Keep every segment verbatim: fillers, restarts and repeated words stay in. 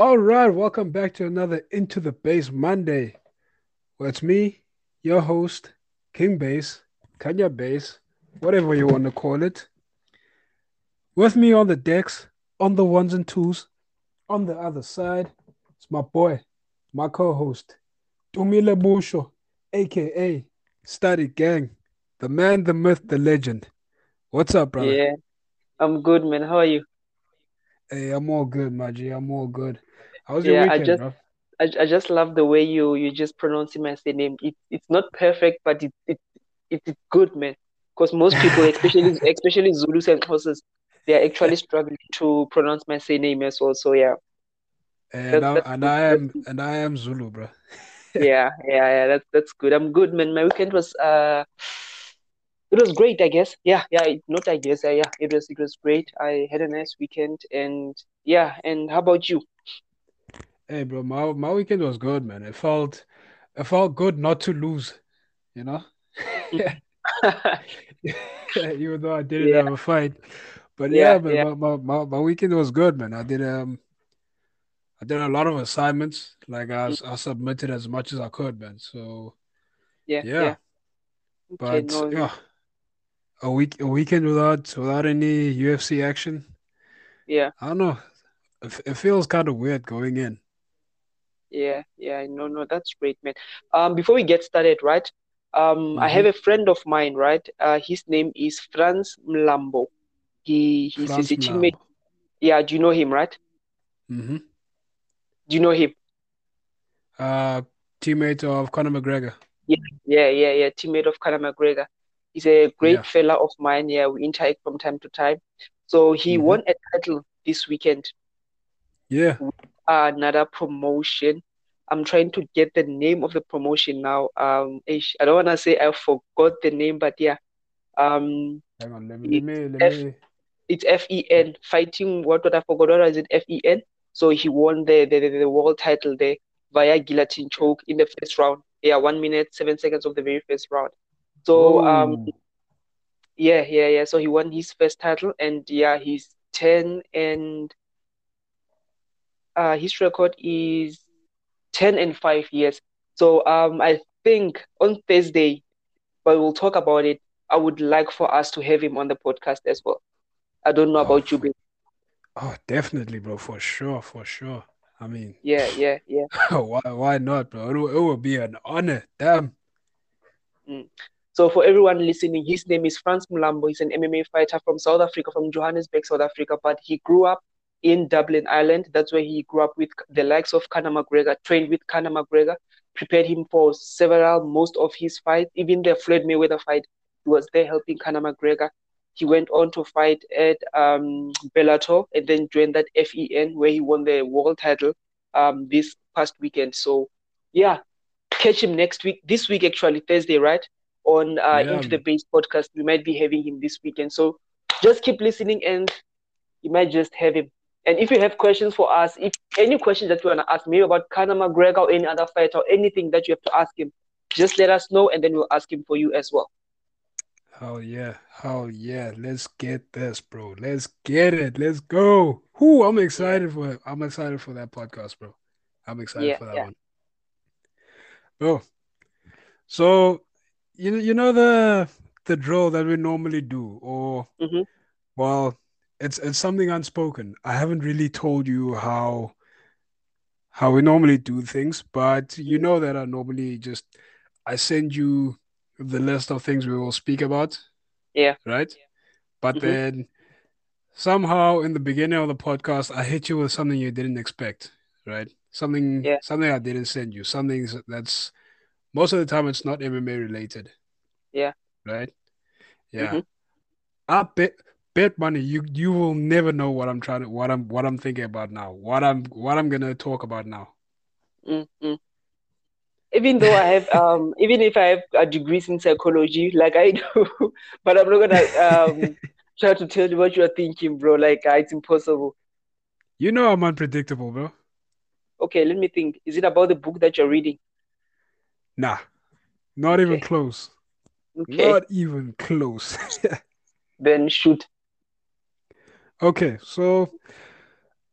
All right, welcome back to another Into the Base Monday. Well, it's me, your host, King Base, Kanya Base, whatever you want to call it. With me on the decks, on the ones and twos, on the other side, it's my boy, my co-host, Dumile Busho, a k a. Study Gang, the man, the myth, the legend. What's up, brother? Yeah, I'm good, man. How are you? Hey, I'm all good, my G. I'm all good. How was yeah, your weekend, I just, bro? I, I just love the way you you just pronouncing my name. It, it's not perfect, but it it it's it good, man. Because most people, especially especially Zulus and Xhosas, they are actually struggling to pronounce my name as well. So yeah. And, that, I, and I am and I am Zulu, bro. yeah, yeah, yeah. That's that's good. I'm good, man. My weekend was uh, it was great, I guess. Yeah, yeah. Not I guess. Uh, yeah, it was it was great. I had a nice weekend, and yeah. And how about you? Hey, bro. My my weekend was good, man. It felt it felt good not to lose. You know. Even though I didn't yeah. have a fight, but yeah, yeah, man, yeah. My, my my weekend was good, man. I did um. I did a lot of assignments. Like I, I submitted as much as I could, man. So, yeah, yeah. yeah. But okay, no, yeah, a week, a weekend without without any U F C action. Yeah, I don't know. It, it feels kind of weird going in. Yeah, yeah, no, no, that's great, man. Um, before we get started, right? Um, mm-hmm. I have a friend of mine, right? Uh, his name is Franz Mlambo. He he's a teammate. Yeah, do you know him, right? Mm-hmm. Do you know him? Uh, teammate of Conor McGregor. Yeah, yeah, yeah, yeah. Teammate of Conor McGregor. He's a great yeah. fella of mine. Yeah, we interact from time to time. So he mm-hmm. won a title this weekend. Yeah. With another promotion. I'm trying to get the name of the promotion now. Um, I don't want to say I forgot the name, but yeah. Um, Hang on, let me, let me, let me. It's F E N. Fighting, what, what I forgot, what is it? F E N? So he won the, the, the world title there via guillotine choke in the first round. Yeah, one minute, seven seconds of the very first round. So, Ooh. um, yeah, yeah, yeah. So he won his first title, and yeah, he's ten and uh, his record is ten and five years. So um, I think on Thursday, but we'll talk about it. I would like for us to have him on the podcast as well. I don't know oh. about you, Ben. Oh, definitely, bro. For sure, for sure. I mean, yeah, yeah, yeah. why, why not, bro? It will, it will be an honor. Damn. Mm. So, for everyone listening, his name is Franz Mlambo. He's an M M A fighter from South Africa, from Johannesburg, South Africa. But he grew up in Dublin, Ireland. That's where he grew up with the likes of Conor McGregor, trained with Conor McGregor, prepared him for several, most of his fights, even the Floyd Mayweather fight. He was there helping Conor McGregor. He went on to fight at um, Bellator and then joined that F E N where he won the world title um, this past weekend. So, yeah, catch him next week. This week, actually, Thursday, right? On uh, yeah. Into the Base podcast, we might be having him this weekend. So, just keep listening and you might just have him. And if you have questions for us, if any questions that you want to ask me about Conor McGregor or any other fighter or anything that you have to ask him, just let us know and then we'll ask him for you as well. Oh yeah, oh yeah, let's get this, bro. Let's get it. Let's go. Whoo, I'm excited for it. I'm excited for that podcast, bro. I'm excited yeah, for that yeah. one. Bro. So you you know the the drill that we normally do, or mm-hmm. well, it's it's something unspoken. I haven't really told you how how we normally do things, but you know that I normally just I send you the list of things we will speak about. Yeah. Right? Yeah. But mm-hmm. then somehow in the beginning of the podcast, I hit you with something you didn't expect, right? Something yeah. something I didn't send you. Something that's most of the time it's not M M A related. Yeah. Right? Yeah. Mm-hmm. I bet bet money you you will never know what I'm trying to what I'm what I'm thinking about now. What I'm what I'm gonna talk about now. Mm-hmm. Even though I have, um, even if I have a degree in psychology, like I do, but I'm not gonna um, try to tell you what you are thinking, bro. Like uh, it's impossible. You know I'm unpredictable, bro. Okay, let me think. Is it about the book that you're reading? Nah, not even okay. close. Okay. Not even close. Then shoot. Okay, so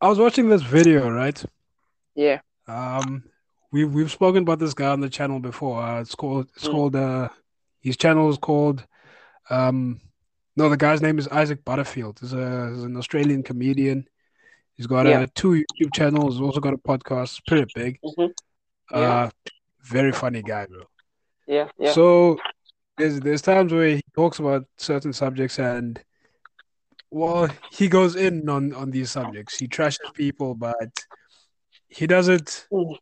I was watching this video, right? Yeah. Um, we've we've spoken about this guy on the channel before. Uh, it's called it's mm. called uh, his channel is called um, no, the guy's name is Isaac Butterfield. He's, a, he's an Australian comedian. He's got yeah. a, two YouTube channels. He's also got a podcast. Pretty big. Mm-hmm. Yeah. Uh, very funny guy, bro. Yeah, yeah. So there's there's times where he talks about certain subjects and, well, he goes in on, on these subjects. He trashes people, but he does it. Mm.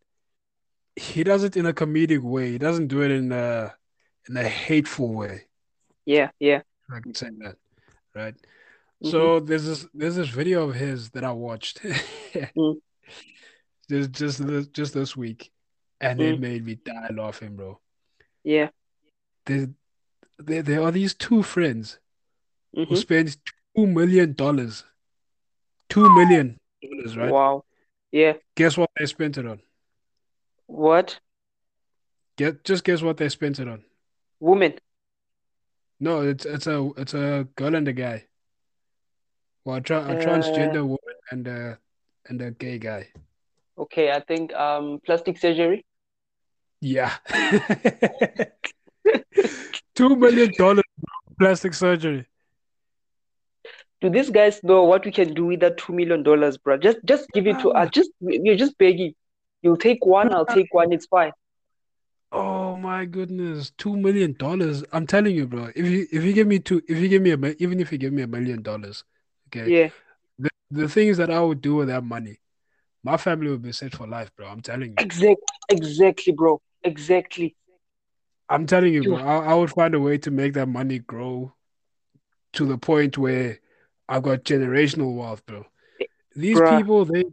He does it in a comedic way. He doesn't do it in a in a hateful way. Yeah, yeah. I can say that, right? Mm-hmm. So there's this there's this video of his that I watched mm. just just this, just this week, and mm. it made me die laughing, bro. Yeah. There, there, there are these two friends mm-hmm. who spend two million dollars, two million dollars, right? Wow. Yeah. Guess what they spent it on? What? Get just guess what they spent it on? Woman. No, it's it's a it's a girl and a guy. Well, a, tra- a uh, transgender woman and a and a gay guy. Okay, I think um plastic surgery. Yeah. Two million dollars plastic surgery. Do these guys know what we can do with that two million dollars, bro? Just just give it to us. Just you're just begging. You'll take one. I'll take one. It's fine. Oh my goodness, two million dollars! I'm telling you, bro. If you if you give me two, if you give me a even if you give me a million dollars, okay. Yeah. The the things that I would do with that money, my family would be set for life, bro. I'm telling you. Exactly. Exactly, bro. Exactly. I'm telling you, bro, I, I would find a way to make that money grow to the point where I've got generational wealth, bro. These Bruh. people, they,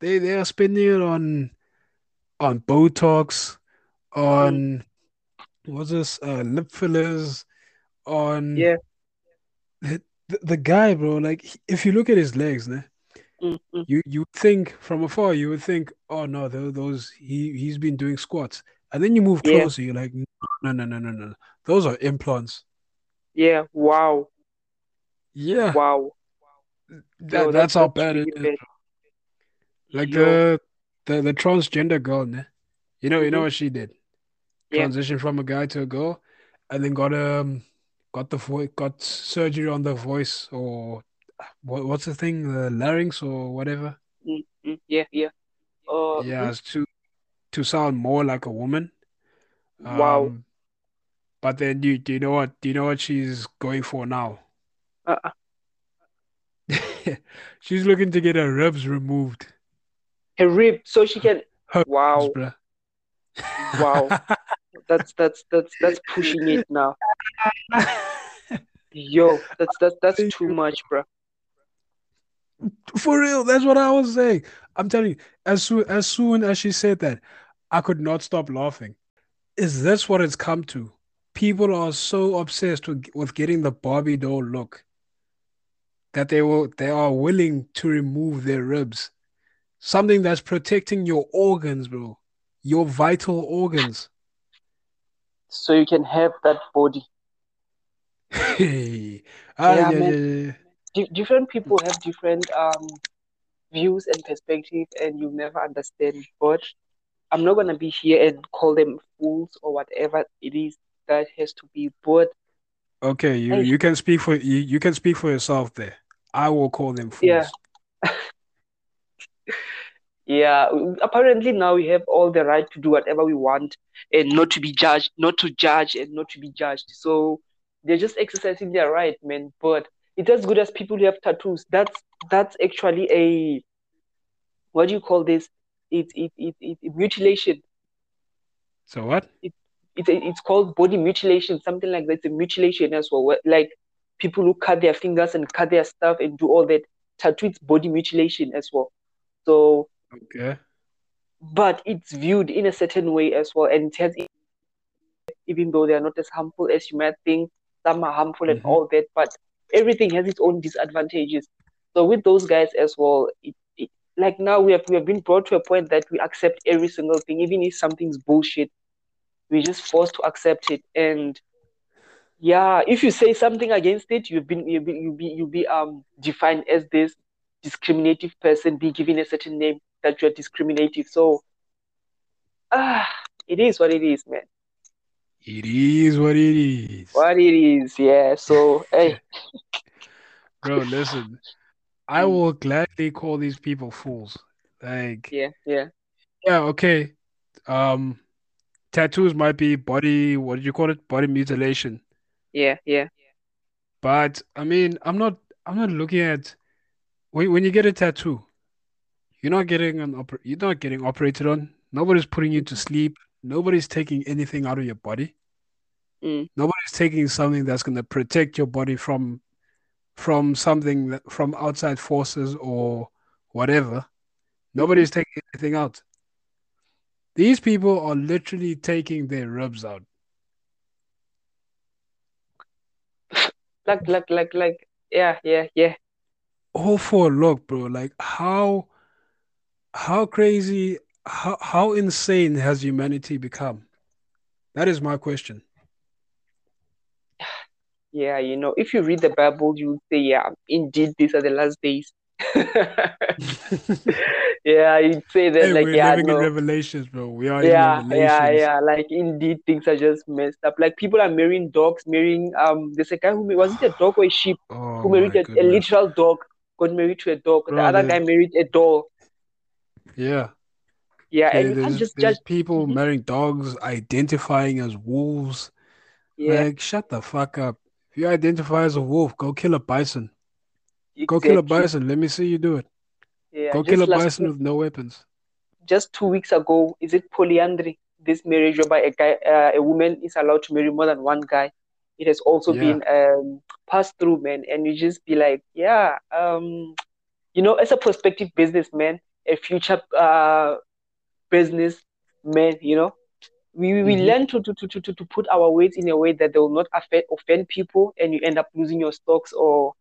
they they are spending it on on Botox, on what's this, uh, lip fillers, on yeah. The, the guy, bro, like if you look at his legs, né, mm-hmm. you you think from afar, you would think, oh no, those he he's been doing squats. And then you move closer, yeah. you're like, no, no, no, no, no. Those are implants. Yeah, wow. Yeah. Wow. That, no, that's, that's how bad it is. Like the, the the transgender girl, né? You know, you know what she did? Yeah. Transitioned from a guy to a girl and then got um got the vo- got surgery on the voice or what, what's the thing? The larynx or whatever? Mm-hmm. Yeah, yeah. Uh, yeah, it's too to sound more like a woman. Um, wow. But then do you, you know what do you know what she's going for now? Uh-uh. She's looking to get her ribs removed. Her rib so she can her wow. Ribs, wow. That's that's that's that's pushing it now. Yo, that's that's that's too much, bro. For real, that's what I was saying. I'm telling you, as soon as soon as she said that, I could not stop laughing. Is this what it's come to? People are so obsessed with, with getting the Barbie doll look that they will they are willing to remove their ribs. Something that's protecting your organs, bro. Your vital organs. So you can have that body. Hey. Ah, yeah, yeah, yeah, yeah. Different people have different um views and perspective, and you never understand. But I'm not gonna be here and call them fools or whatever it is that has to be. But okay, you, you can speak for you, you can speak for yourself there. I will call them fools. Yeah. Yeah. Apparently now we have all the right to do whatever we want and not to be judged, not to judge and not to be judged. So they're just exercising their right, man. But it's as good as people who have tattoos. That's that's actually a what do you call this? It's it it, it, it mutilation. So what? It, it it's called body mutilation, something like that. It's a mutilation as well. Like people who cut their fingers and cut their stuff and do all that. Tattoo, it's body mutilation as well. So okay, but it's viewed in a certain way as well, and it has, even though they are not as harmful as you might think, some are harmful mm-hmm. and all that, but everything has its own disadvantages. So with those guys as well, it, it, like now we have we have been brought to a point that we accept every single thing, even if something's bullshit, we're just forced to accept it. And yeah, if you say something against it, you've been you'll be you'll be, you'll be um defined as this, discriminative person be given a certain name that you're discriminative. So, ah, it is what it is, man. It is what it is. What it is, yeah. So, hey. Bro, listen. I will gladly call these people fools. Like, yeah, yeah. Yeah, okay. Um, tattoos might be body, what do you call it? Body mutilation. Yeah, yeah. But, I mean, I'm not I'm not looking at... When, when you get a tattoo, you're not getting an oper- you're not getting operated on. Nobody's putting you to sleep. Nobody's taking anything out of your body. Mm. Nobody's taking something that's going to protect your body from... from something that, from outside forces or whatever. Nobody's taking anything out. These people are literally taking their ribs out. Like, like, like, like, yeah, yeah, yeah. All for a look, bro. Like, how, how crazy, how, how insane has humanity become? That is my question. Yeah, you know, if you read the Bible, you say, yeah, indeed, these are the last days. Yeah, you'd say that, hey, like, we're yeah, living no. in Revelations, bro. We are yeah, in Revelations. Yeah, yeah, like, indeed, things are just messed up. Like, people are marrying dogs, marrying, um, there's a guy who, was it a dog or a sheep? Oh, who married a, a literal dog, got married to a dog. Bro, the other guy married a doll. Yeah. Yeah, okay, and you can't just judge. People marrying dogs, identifying as wolves. Yeah. Like, shut the fuck up. You identify as a wolf, go kill a bison. Exactly. Go kill a bison. Let me see you do it. Yeah, go kill a bison week, with no weapons. Just two weeks ago, is it polyandry? This marriage whereby a guy, uh, a woman is allowed to marry more than one guy. It has also yeah. been um, passed through, man. And you just be like, yeah, um, you know, as a prospective businessman, a future uh, businessman, you know, We we mm-hmm. learn to, to, to, to, to put our weights in a way that they will not affect, offend people, and you end up losing your stocks or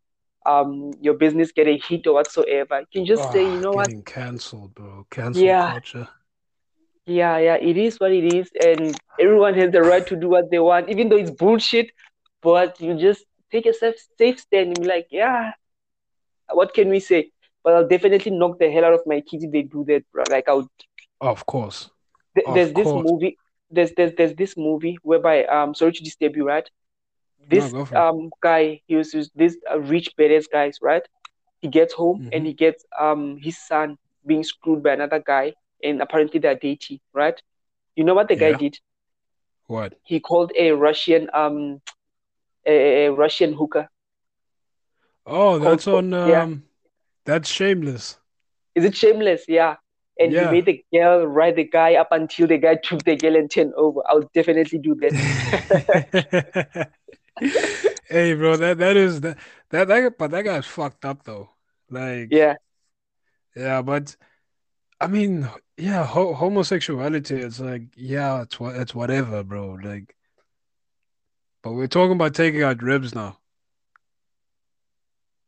um your business get a hit or whatsoever. You can just oh, say, you know what? Getting cancelled, bro. Cancel yeah. culture. Yeah, yeah. It is what it is. And everyone has the right to do what they want, even though it's bullshit. But you just take a safe, safe stand and be like, yeah, what can we say? But I'll definitely knock the hell out of my kids if they do that, bro. Like, I'll... Of course. Th- of there's course. this movie... There's, there's there's this movie whereby um sorry to disturb you, right? This no, um guy he was, he was this uh, rich badass guys, right? He gets home mm-hmm. and he gets um his son being screwed by another guy, and apparently they're dating, right? You know what the yeah. guy did? What? He called a Russian um a, a Russian hooker. Oh, that's called, on um yeah. that's Shameless. Is it Shameless? Yeah. And yeah. he made the girl ride the guy up until the guy took the girl and turned over. I'll definitely do that. Hey, bro, that that is that that, that but that guy's fucked up though. Like, yeah, yeah, but I mean, yeah, ho- homosexuality. It's like, yeah, it's it's whatever, bro. Like, but we're talking about taking out ribs now.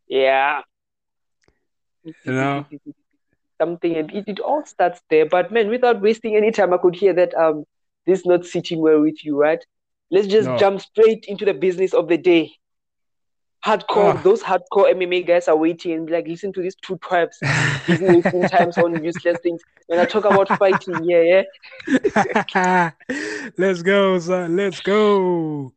Yeah, you know. Something, and it, it all starts there. But man, without wasting any time, I could hear that um this is not sitting well with you, right? Let's just no. jump straight into the business of the day. Hardcore, ah. those hardcore M M A guys are waiting and be like, listen to these two tribes, wasting times on useless things. When I talk about fighting, yeah, yeah. Let's go, son. Let's go.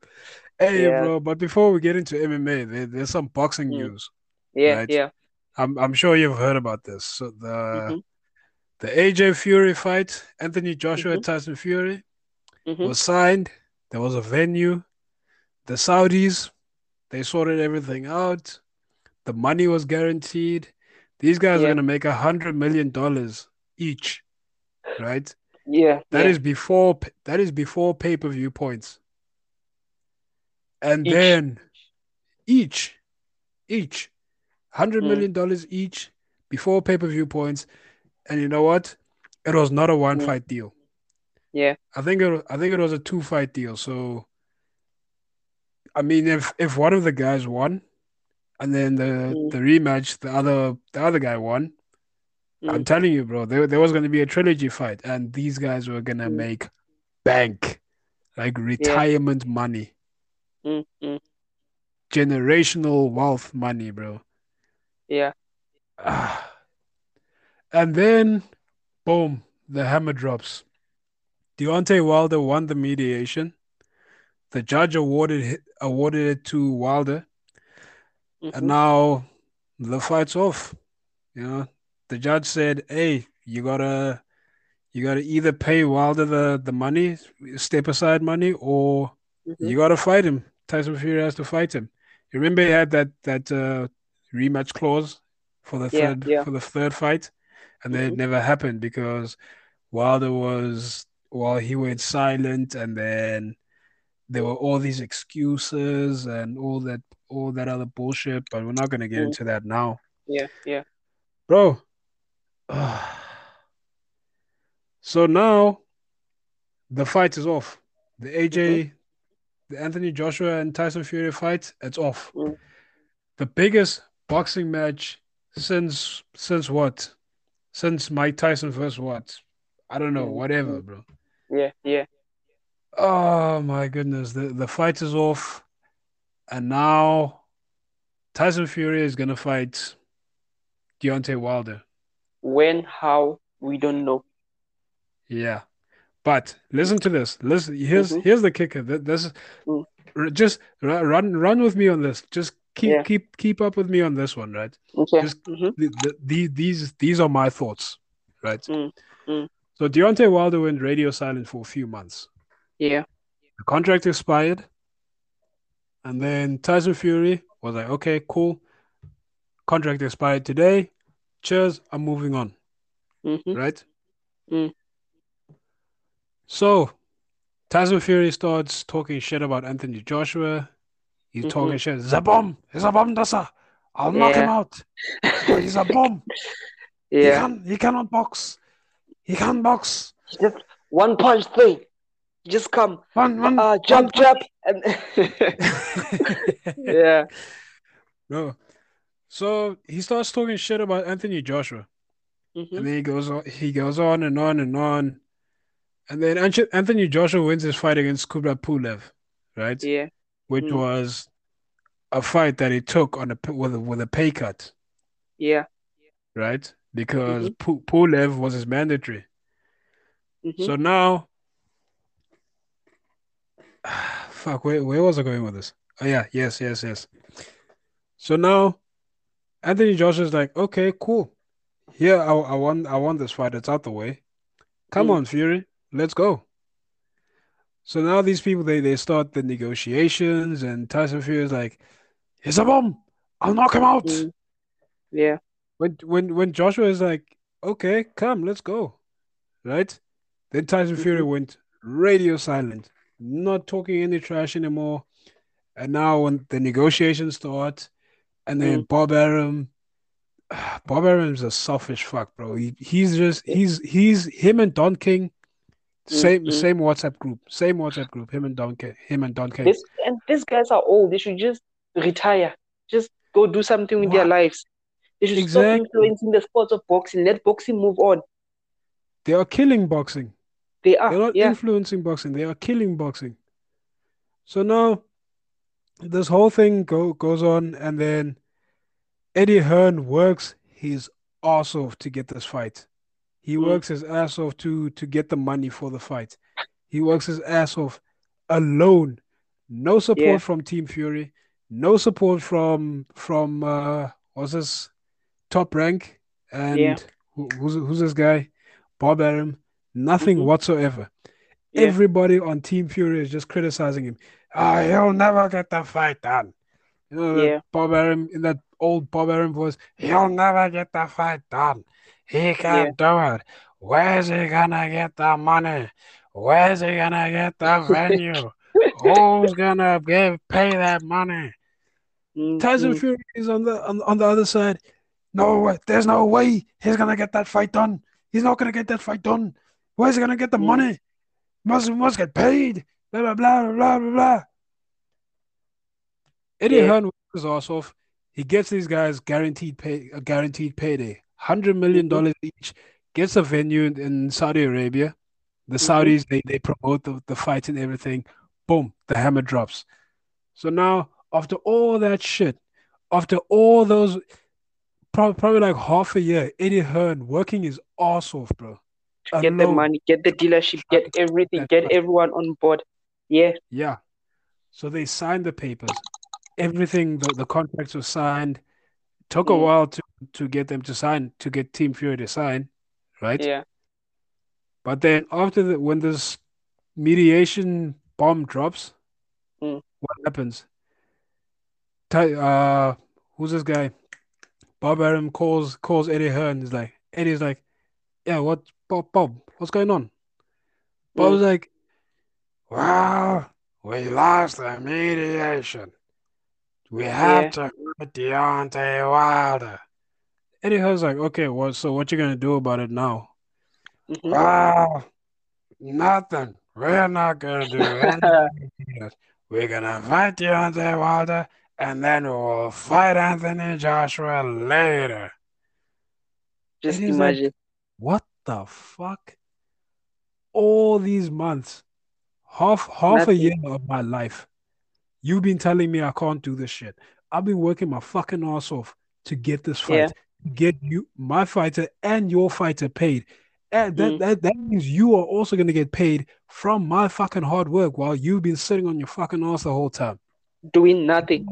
Hey, yeah. bro. But before we get into M M A, there, there's some boxing mm. news. Yeah, right? yeah. I'm I'm sure you've heard about this. So the mm-hmm. the A J Fury fight, Anthony Joshua mm-hmm. Tyson Fury, mm-hmm. was signed. There was a venue. The Saudis, they sorted everything out. The money was guaranteed. These guys yeah. are gonna make a hundred million dollars each, right? Yeah. That yeah. is before that is before pay-per-view points. And each. then each, each. one hundred million dollars mm. each before pay-per-view points. And you know what? It was not a one-fight mm. deal. Yeah. I think it I think it was a two-fight deal. So, I mean, if, if one of the guys won, and then the, mm. the rematch, the other the other guy won, mm. I'm telling you, bro, there, there was going to be a trilogy fight, and these guys were going to mm. make bank, like retirement yeah. money. Mm-hmm. Generational wealth money, bro. Yeah, And then, boom, the hammer drops. Deontay Wilder won the mediation. The judge awarded awarded it to Wilder. Mm-hmm. And now the fight's off. You know, the judge said, hey, you gotta you gotta either pay Wilder the, the money, step aside money, or mm-hmm. you gotta fight him. Tyson Fury has to fight him. You remember he had that that uh, rematch clause for the yeah, third yeah. for the third fight, and mm-hmm. then it never happened because Wilder was while well, he went silent, and then there were all these excuses and all that all that other bullshit. But we're not gonna get mm-hmm. into that now. Yeah, yeah, bro. So now the fight is off. The A J. Mm-hmm. The Anthony Joshua and Tyson Fury fight, it's off. Mm. The biggest boxing match since since what? Since Mike Tyson versus what? I don't know, whatever, bro. Yeah, yeah. Oh my goodness. The the fight is off. And now Tyson Fury is gonna fight Deontay Wilder. When, how, we don't know. Yeah. But listen to this. Listen, here's mm-hmm. here's the kicker. This mm. just run run with me on this. Just keep yeah. keep keep up with me on this one, right? Okay. Just, mm-hmm. the, the, the, these these are my thoughts, right? Mm. Mm. So Deontay Wilder went radio silent for a few months. Yeah. The contract expired, and then Tyson Fury was like, "Okay, cool. Contract expired today. Cheers. I'm moving on." Mm-hmm. Right. Mm. So, Tyson Fury starts talking shit about Anthony Joshua. He's mm-hmm. talking shit. He's a bomb. He's a bomb, Dasa. I'll yeah. knock him out. He's a bomb. Yeah. He, can't, he cannot box. He can't box. Just one punch thing. Just come. One, one, uh, jump, one jump. And... yeah. No. So, he starts talking shit about Anthony Joshua. Mm-hmm. And then he goes on, he goes on and on and on. And then Anthony Joshua wins his fight against Kubrat-Pulev, right? Yeah. Which mm. was a fight that he took on a, with, a, with a pay cut. Yeah. Right? Because mm-hmm. Pulev was his mandatory. Mm-hmm. So now... Fuck, where, where was I going with this? Oh, yeah. Yes, yes, yes. So now, Anthony Joshua's like, okay, cool. Yeah, I, I, won, I won this fight. It's out the way. Come mm. on, Fury. Let's go. So now these people, they, they start the negotiations, and Tyson Fury is like, it's a bomb. I'll knock him out. Mm. Yeah. When when when Joshua is like, okay, come, let's go. Right? Then Tyson mm-hmm. Fury went radio silent, not talking any trash anymore. And now when the negotiations start, and then mm. Bob Arum, Bob Arum's a selfish fuck, bro. He, he's just, he's, he's, him and Don King, Same mm-hmm. same WhatsApp group, same WhatsApp group. Him and Don King, him and Don King. This, and these guys are old. They should just retire. Just go do something with what? Their lives. They should exactly. stop influencing the sports of boxing. Let boxing move on. They are killing boxing. They are. They're not yeah. influencing boxing. They are killing boxing. So now, this whole thing go, goes on, and then Eddie Hearn works his ass off to get this fight. He mm. works his ass off to, to get the money for the fight. He works his ass off alone. No support yeah. from Team Fury. No support from, from uh, what's this? Top Rank. And yeah. who, who's, who's this guy? Bob Arum. Nothing mm-hmm. whatsoever. Yeah. Everybody on Team Fury is just criticizing him. Ah, oh, he'll never get the fight done. You know, yeah. Bob Arum, in that old Bob Arum voice, he'll never get the fight done. He can't yeah. do it. Where's he gonna get the money? Where's he gonna get the venue? Who's gonna give pay that money? Mm-hmm. Tyson Fury is on the on, on the other side. No, there's no way he's gonna get that fight done. He's not gonna get that fight done. Where's he gonna get the mm-hmm. money? Must must get paid. Blah blah blah blah blah blah. Eddie yeah. Hearn was ass off. He gets these guys guaranteed pay a guaranteed payday. one hundred million dollars mm-hmm. each, gets a venue in, in Saudi Arabia. The mm-hmm. Saudis, they, they promote the, the fight and everything. Boom, the hammer drops. So now, after all that shit, after all those probably, probably like half a year, Eddie Hearn working his ass off, bro. I get know. the money, get the dealership, get everything, get everyone on board. Yeah. Yeah. So they signed the papers. Everything, the, the contracts were signed. Took mm. a while to, to get them to sign, to get Team Fury to sign, right? Yeah. But then after the, when this mediation bomb drops, mm. what happens? Uh, who's this guy? Bob Arum calls calls Eddie Hearn. He's like, Eddie's like, yeah, what, Bob, Bob, what's going on? Bob's mm. like, wow, we lost the mediation. We have yeah. to hurt Deontay Wilder. Eddie Hearn's like, okay, well, so what you gonna do about it now? Mm-hmm. Wow, nothing. We're not gonna do anything. We're gonna fight Deontay Wilder, and then we'll fight Anthony Joshua later. Just imagine. Like, what the fuck? All these months, half half nothing. a year of my life, you've been telling me I can't do this shit. I've been working my fucking ass off to get this fight, yeah. get you, my fighter and your fighter paid. And that, mm. that, that means you are also going to get paid from my fucking hard work while you've been sitting on your fucking ass the whole time. Doing nothing.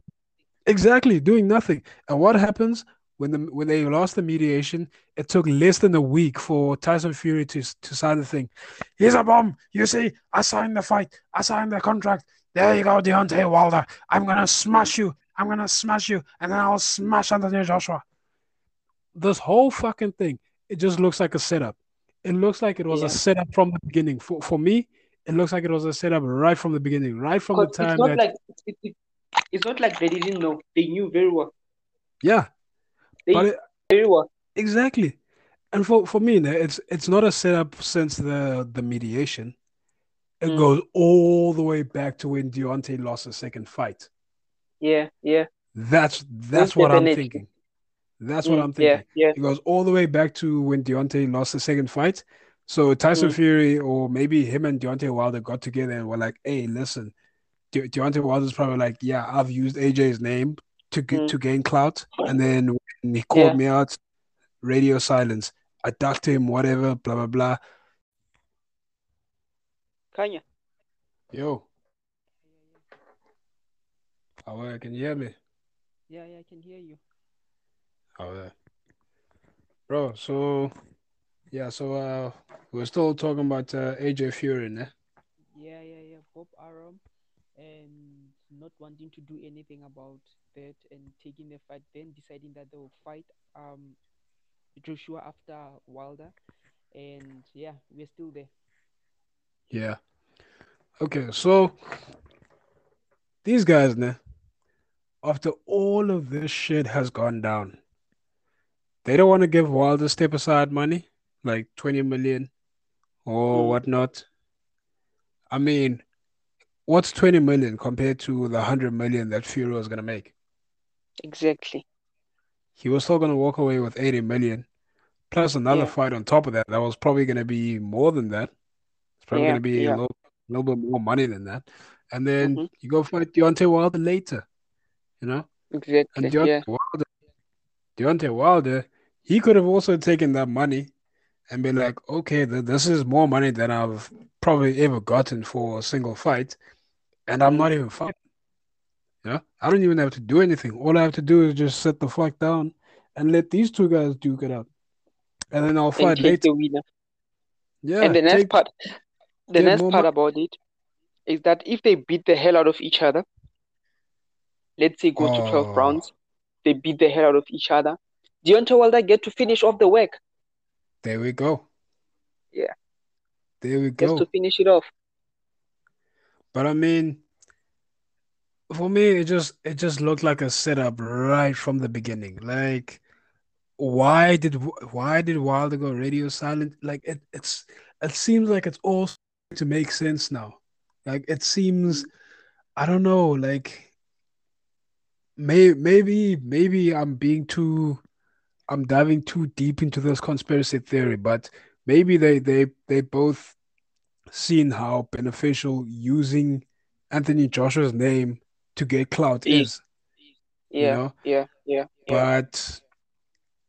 Exactly, doing nothing. And what happens when the when they lost the mediation? It took less than a week for Tyson Fury to to sign the thing. Here's a bomb. You see, I signed the fight. I signed the contract. There you go, Deontay Wilder. I'm gonna smash you. I'm gonna smash you, and then I'll smash Anthony Joshua. This whole fucking thing, it just looks like a setup. It looks like it was yeah. a setup from the beginning. For for me, it looks like it was a setup right from the beginning, right from the time. It's not that... like it, it, it's not like they didn't know; they knew very well. Yeah, they but knew it, very well. Exactly, and for, for me, it's it's not a setup since the the mediation. It mm. goes all the way back to when Deontay lost his second fight. Yeah, yeah. That's that's what I'm thinking. That's what mm, I'm thinking. Yeah, yeah. It goes all the way back to when Deontay lost the second fight. So Tyson mm. Fury, or maybe him and Deontay Wilder got together and were like, hey, listen, De- Deontay Wilder's probably like, yeah, I've used A J's name to g- mm. to gain clout. And then when he called yeah. me out, radio silence. I ducked him, whatever, blah, blah, blah. Kanya. Yo. How can you hear me? Yeah, yeah, I can hear you. Oh, yeah. Bro, so, yeah, so uh, we're still talking about uh, A J Fury, né? Yeah, yeah, yeah, Bob Arum, and not wanting to do anything about that and taking the fight, then deciding that they'll fight um Joshua after Wilder, and yeah, we're still there. Yeah. Okay, so, these guys, né, after all of this shit has gone down, they don't want to give Wilder step aside money, like twenty million or mm. whatnot. I mean, what's twenty million compared to the one hundred million that Fury was going to make? Exactly. He was still going to walk away with eighty million plus another yeah. fight on top of that. That was probably going to be more than that. It's probably yeah, going to be yeah. a, little, a little bit more money than that. And then mm-hmm. you go fight Deontay Wilder later, you know? Exactly. And Deontay yeah. Wilder, Deontay Wilder, he could have also taken that money and been like, okay, th- this is more money than I've probably ever gotten for a single fight, and I'm not even fighting. You know? I don't even have to do anything. All I have to do is just sit the fuck down and let these two guys duke it out. And then I'll fight later. The yeah, and the next take, part, the next part money. about it is that if they beat the hell out of each other, let's say go oh. to twelve rounds, they beat the hell out of each other, Deontay Wilder get to finish off the work. There we go. Yeah. There we go. Just to finish it off. But I mean, for me, it just it just looked like a setup right from the beginning. Like, why did why did Wilder go radio silent? Like it it's it seems like it's all to make sense now. Like it seems, I don't know, like. Maybe, maybe, maybe I'm being too, I'm diving too deep into this conspiracy theory, but maybe they, they, they both seen how beneficial using Anthony Joshua's name to get clout is. Yeah, you know? yeah, yeah. But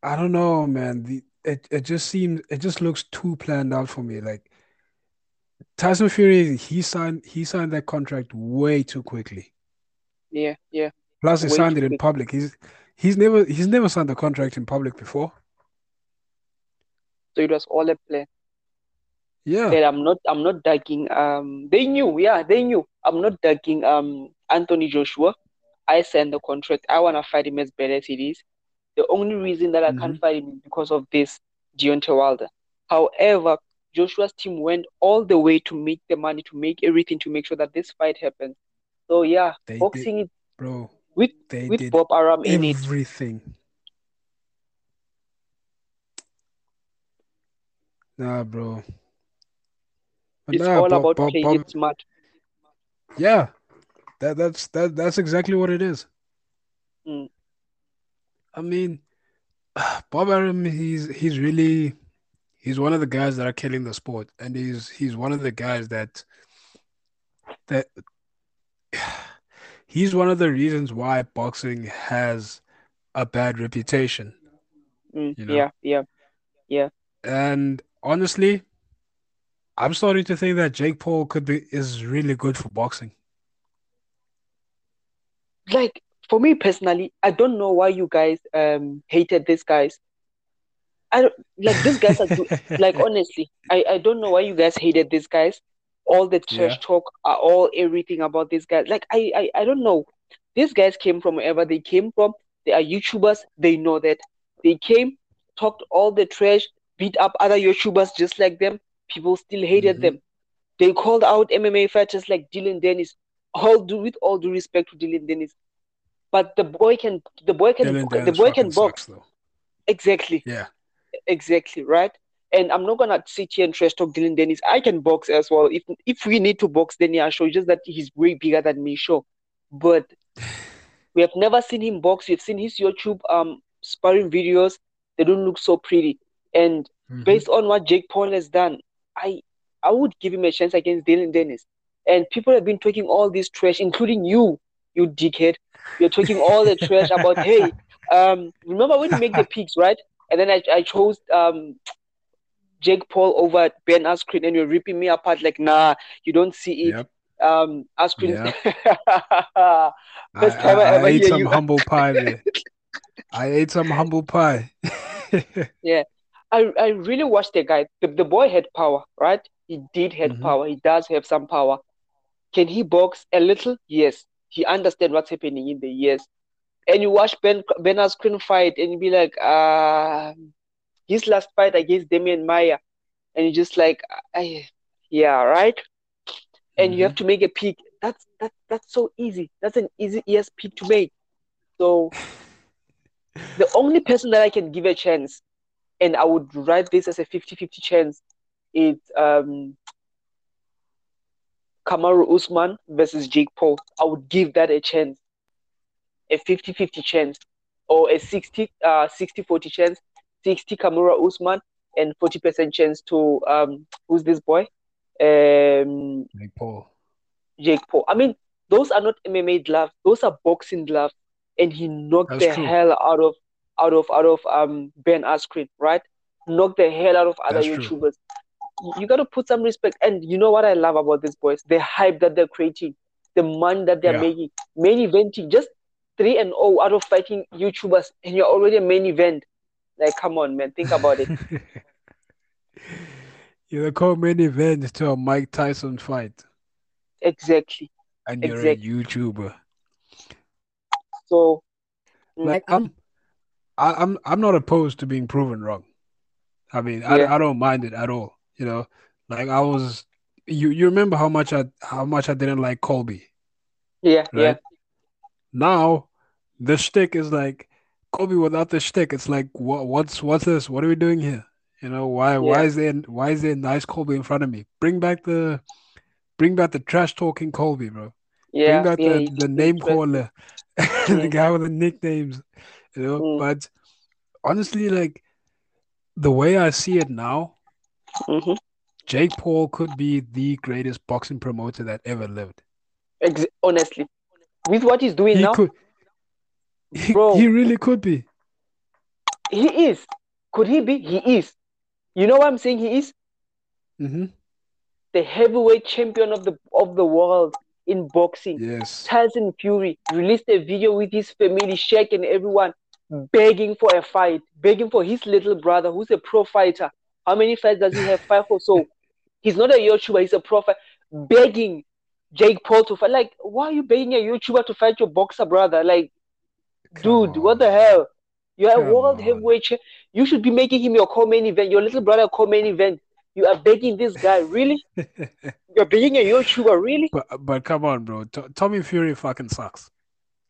I don't know, man. The it it just seems it just looks too planned out for me. Like Tyson Fury, he signed he signed that contract way too quickly. Yeah, yeah. Plus, he way signed it in quick. public. He's he's never he's never signed a contract in public before. So it was all a plan. Yeah. And I'm not I'm not ducking. Um, they knew. Yeah, they knew. I'm not ducking. Um, Anthony Joshua. I signed the contract. I wanna fight him as bad as it is. The only reason that I mm-hmm. can't fight him is because of this Deontay Wilder. However, Joshua's team went all the way to make the money, to make everything, to make sure that this fight happens. So yeah, they boxing did, bro, with they with did Bob Arum in it. Everything. Nah, bro. But it's nah, all Bob, about Bob, playing Bob. It smart. Yeah, that that's that that's exactly what it is. Mm. I mean, Bob Arum, he's he's really. He's one of the guys that are killing the sport, and he's he's one of the guys that that he's one of the reasons why boxing has a bad reputation. Mm, you know? Yeah, yeah, yeah. And honestly, I'm starting to think that Jake Paul could be is really good for boxing. Like for me personally, I don't know why you guys um hated these guys. I don't, like these guys are do, like honestly. I, I don't know why you guys hated these guys. All the trash yeah. talk, are all everything about these guys. Like I, I I don't know. These guys came from wherever they came from. They are YouTubers. They know that they came, talked all the trash, beat up other YouTubers just like them. People still hated mm-hmm. them. They called out M M A fighters like Dillon Danis. All do with all due respect to Dillon Danis, but the boy can the boy can the boy can box. Sucks, exactly. Yeah. Exactly, right? And I'm not going to sit here and trash talk Dillon Danis. I can box as well. If if we need to box, then yeah, sure. It's just that he's way bigger than me, sure. But we have never seen him box. We've seen his YouTube um sparring videos. They don't look so pretty. And mm-hmm. based on what Jake Paul has done, I I would give him a chance against Dillon Danis. And people have been talking all this trash, including you, you dickhead. You're talking all the trash about, hey, um, remember when you make the picks, right? And then I, I chose um, Jake Paul over Ben Askren, and you're ripping me apart like, nah, you don't see it. Yep. Um, Askren. Yep. First I, time I, I ever ate hear some you. humble pie there. I ate some humble pie. yeah. I, I really watched the guy. The, the boy had power, right? He did have mm-hmm. power. He does have some power. Can he box a little? Yes. He understands what's happening in the years. And you watch Ben Ben Askren fight, and you be like, uh, his last fight against Demian Maia, and you're just like, I, yeah, right. And mm-hmm. you have to make a pick. That's that that's so easy. That's an easy E S pick to make. So the only person that I can give a chance, and I would write this as a fifty-fifty chance, is um, Kamaru Usman versus Jake Paul. I would give that a chance. A fifty-fifty chance, or a sixty forty chance, sixty Kamaru Usman, and forty percent chance to, um, who's this boy? Um, Jake Paul. Jake Paul. I mean, those are not M M A gloves. Those are boxing gloves. And he knocked That's the true. hell out of out of, out of um, Ben Askren, right? Knocked the hell out of other That's YouTubers. True. You got to put some respect. And you know what I love about these boys? The hype that they're creating, the money that they're yeah. making, main eventing, just Three and oh out of fighting YouTubers, and you're already a main event. Like, come on, man, think about it. You're a co-main event to a Mike Tyson fight. Exactly. And you're exactly. a YouTuber. So, like, I'm, I'm, I'm not opposed to being proven wrong. I mean, yeah. I, I don't mind it at all. You know, like I was. You, you remember how much I, how much I didn't like Colby. Yeah. Right? Yeah. Now, the shtick is like Kobe without the shtick. It's like, what, what's what's this? What are we doing here? You know why? Yeah. Why is there why is there nice Kobe in front of me? Bring back the, bring back the trash talking Kobe, bro. Yeah, bring back yeah, the, the name caller, yeah. the guy with the nicknames. You know, mm. but honestly, like the way I see it now, mm-hmm. Jake Paul could be the greatest boxing promoter that ever lived. Ex- honestly. With what he's doing he now, could, he, Bro, he really could be. He is. Could he be? He is. You know what I'm saying? He is mm-hmm. the heavyweight champion of the of the world in boxing. Yes. Tyson Fury released a video with his family, Shaq and everyone, begging for a fight, begging for his little brother, who's a pro fighter. How many fights does he have? Five or so. He's not a YouTuber. He's a pro fighter. Begging Jake Paul to fight. Like, why are you begging a YouTuber to fight your boxer brother? Like, Come dude, on. What the hell? You're Come a world heavyweight champ. You should be making him your co-main event, your little brother co-main event. You are begging this guy, really? You're begging a YouTuber, really? But, but come on, bro. T- Tommy Fury fucking sucks.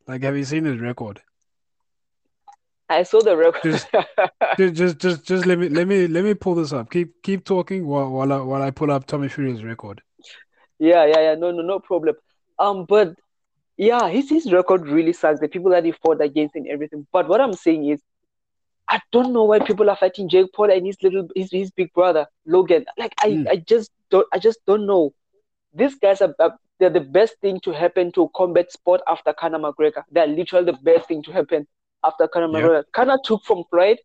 Like, have you seen his record? I saw the record. Just, dude, just, just, just let me, let me, let me pull this up. Keep, keep talking while, while I, while I pull up Tommy Fury's record. Yeah, yeah, yeah. No, no, no problem. Um, but yeah, his his record really sucks. The people that he fought against and everything. But what I'm saying is, I don't know why people are fighting Jake Paul and his little, his, his big brother Logan. Like, I, mm. I just don't, I just don't know. These guys are, are they're the best thing to happen to combat sport after Conor McGregor. They're literally the best thing to happen. After Conor McGregor, yep. Conor took from Floyd,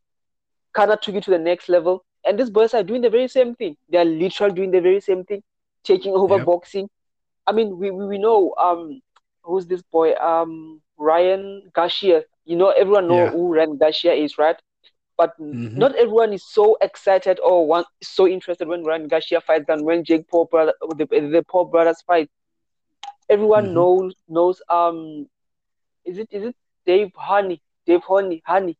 Conor took it to the next level, and these boys are doing the very same thing. They are literally doing the very same thing, taking over yep. boxing. I mean, we, we know um who's this boy um Ryan Garcia. You know, everyone know yeah. who Ryan Garcia is, right? But mm-hmm. not everyone is so excited or one so interested when Ryan Garcia fights than when Jake Paul brother the, the Paul brothers fight. Everyone mm-hmm. knows knows um is it is it Dave Haney. Dave Haney, Haney.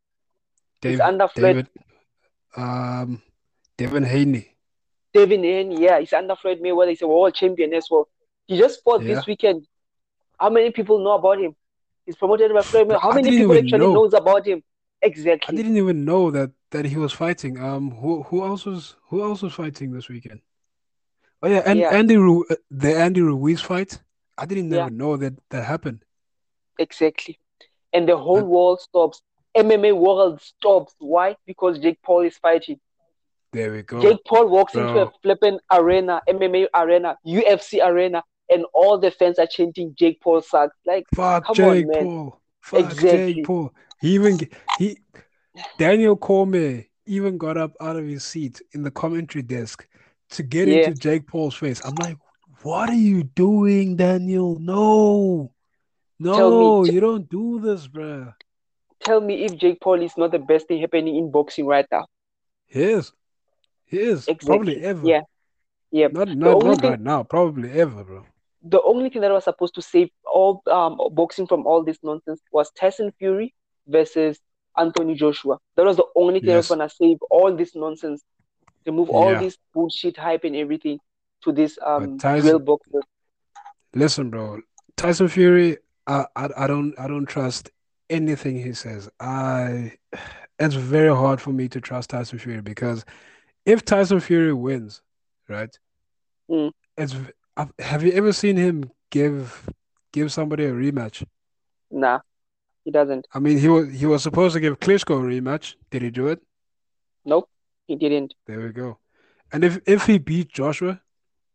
Dave, under Floyd. David, um, Devin Haney. Devin Haney, yeah. He's under Floyd Mayweather. He's a world champion as well. He just fought yeah. this weekend. How many people know about him? He's promoted by Floyd Mayweather. How many people actually know. knows about him? Exactly. I didn't even know that, that he was fighting. Um, who who else was who else was fighting this weekend? Oh yeah, and yeah. Andy Ru- the Andy Ruiz fight. I didn't yeah. even know that that happened. Exactly. And the whole world stops. M M A world stops. Why? Because Jake Paul is fighting. There we go. Jake Paul walks Bro. into a flipping arena, M M A arena, U F C arena, and all the fans are chanting Jake Paul sucks. Like, fuck come Jake on, man. Paul. Fuck exactly. Jake Paul. He even he Daniel Cormier even got up out of his seat in the commentary desk to get yeah. into Jake Paul's face. I'm like, what are you doing, Daniel? No. No, me, you don't do this, bro. Tell me if Jake Paul is not the best thing happening in boxing right now. He is. He is. Exactly. Probably ever. Yeah. yeah. Not, not, not thing, right now. Probably ever, bro. The only thing that was supposed to save all um, boxing from all this nonsense was Tyson Fury versus Anthony Joshua. That was the only thing yes. that was going to save all this nonsense. Remove all yeah. this bullshit hype and everything to this um, Tyson, real boxer. Listen, bro. Tyson Fury... I, I I don't I don't trust anything he says. I it's very hard for me to trust Tyson Fury because if Tyson Fury wins, right? Mm. It's I've, have you ever seen him give give somebody a rematch? Nah, he doesn't. I mean, he was he was supposed to give Klitschko a rematch. Did he do it? Nope, he didn't. There we go. And if if he beat Joshua,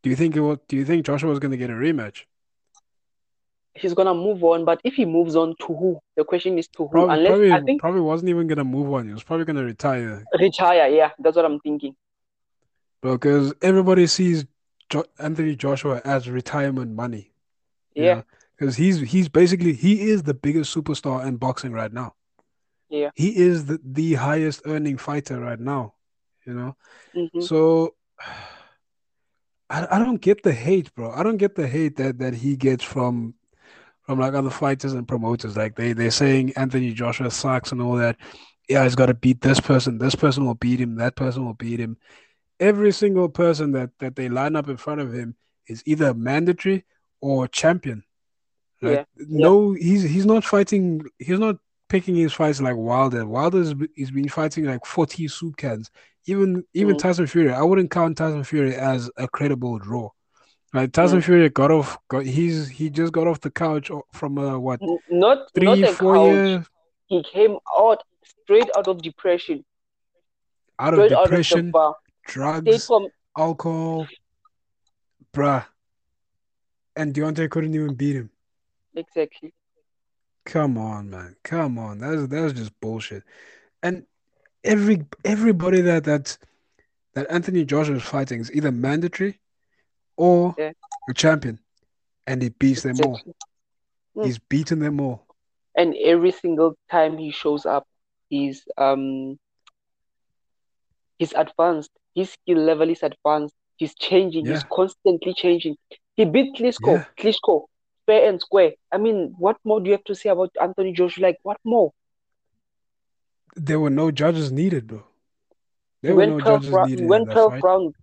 do you think it was, do you think Joshua was going to get a rematch? He's gonna move on, but if he moves on, to who? The question is to who? Probably, Unless probably, I think probably wasn't even gonna move on. He was probably gonna retire. Retire, yeah, that's what I'm thinking. Because everybody sees jo- Anthony Joshua as retirement money. Yeah, because he's he's basically he is the biggest superstar in boxing right now. Yeah, he is the, the highest earning fighter right now. You know, mm-hmm. so. I I don't get the hate, bro. I don't get the hate that, that he gets from. From like other fighters and promoters, like they they're saying Anthony Joshua sucks and all that. Yeah, he's got to beat this person. This person will beat him. That person will beat him. Every single person that, that they line up in front of him is either mandatory or champion. Right? Yeah. No, yeah. he's he's not fighting. He's not picking his fights like Wilder. Wilder's he's been fighting like forty soup cans. Even even mm-hmm. Tyson Fury. I wouldn't count Tyson Fury as a credible draw. Like Tyson mm. Fury got off, got, he's he just got off the couch from a what? Not three, not a four couch. Year... He came out straight out of depression. Out of straight depression, out of drugs, from... alcohol, bruh. And Deontay couldn't even beat him. Exactly. Come on, man. Come on. That's that's just bullshit. And every everybody that that that Anthony Joshua is fighting is either mandatory or yeah. a champion, and he beats them all. Mm. He's beaten them all. And every single time he shows up, he's um he's advanced. His skill level is advanced. He's changing. Yeah. He's constantly changing. He beat Klitschko. Yeah. Klitschko, fair and square. I mean, what more do you have to say about Anthony Joshua? Like, what more? There were no judges needed, bro. There were no judges needed. He went twelve round.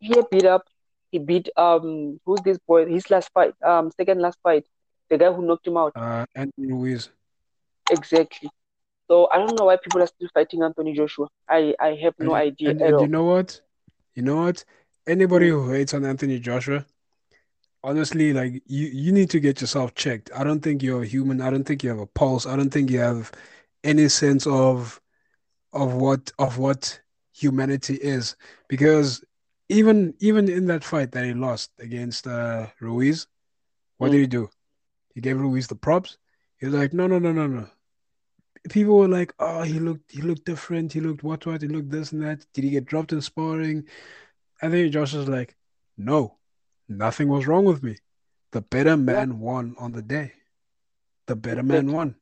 He beat up. He beat um who's this boy? His last fight, um second last fight, the guy who knocked him out. Uh, Andy Ruiz. Exactly. So I don't know why people are still fighting Anthony Joshua. I, I have no and, idea. And, at and all. You know what? You know what? Anybody who hates on Anthony Joshua, honestly, like you, you need to get yourself checked. I don't think you're a human. I don't think you have a pulse. I don't think you have any sense of of what of what humanity is. Because even even in that fight that he lost against uh, Ruiz, what mm. did he do? He gave Ruiz the props. He was like, no, no, no, no, no. People were like, oh, he looked he looked different. He looked what, what? He looked this and that. Did he get dropped in sparring? And then Josh was like, no, nothing was wrong with me. The better man yeah. won on the day. The better man won.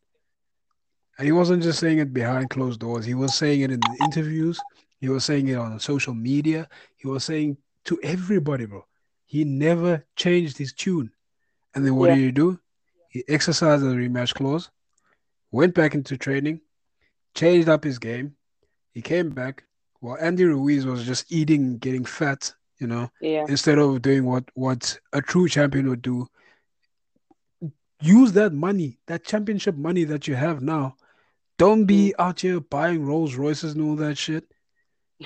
And he wasn't just saying it behind closed doors. He was saying it in the interviews. He was saying it on social media. He was saying to everybody, bro. He never changed his tune. And then what yeah. did he do? He exercised the rematch clause. Went back into training, changed up his game. He came back while Andy Ruiz was just eating, getting fat, you know, yeah. instead of doing what, what a true champion would do. Use that money, that championship money that you have now. Don't be mm. out here buying Rolls Royces and all that shit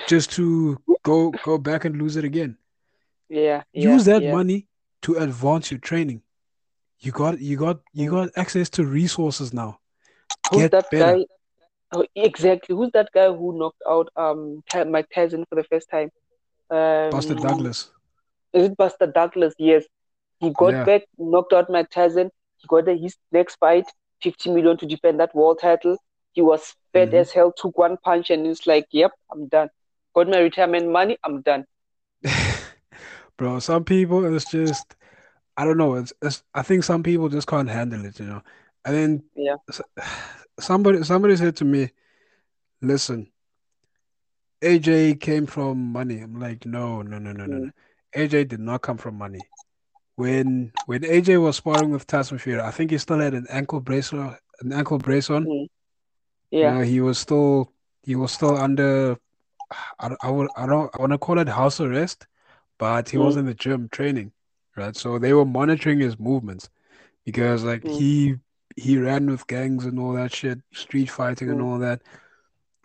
just to go go back and lose it again. Yeah. yeah Use that yeah. money to advance your training. You got you got you got access to resources now. Who's Get that better. guy? Oh, exactly. Who's that guy who knocked out um Mike Tyson for the first time? Um, Buster Douglas. Is it Buster Douglas? Yes. He got yeah. back, knocked out Mike Tyson. He got a, his next fight, fifty million to defend that world title. He was fed mm-hmm. as hell, took one punch, and it's like, yep, I'm done. Got my retirement money, I'm done. Bro, some people, it's just, I don't know. It's, it's I think some people just can't handle it, you know. And then yeah. somebody somebody said to me, listen, A J came from money. I'm like, no, no, no, no, no, no. A J did not come from money. When when A J was sparring with Tyson Fury, I think he still had an ankle brace on, an ankle brace on. Mm. Yeah. You know, he was still he was still under I I would I don't I wanna call it house arrest, but he mm. was in the gym training, right? So they were monitoring his movements because like mm. he He ran with gangs and all that shit, street fighting mm. and all that.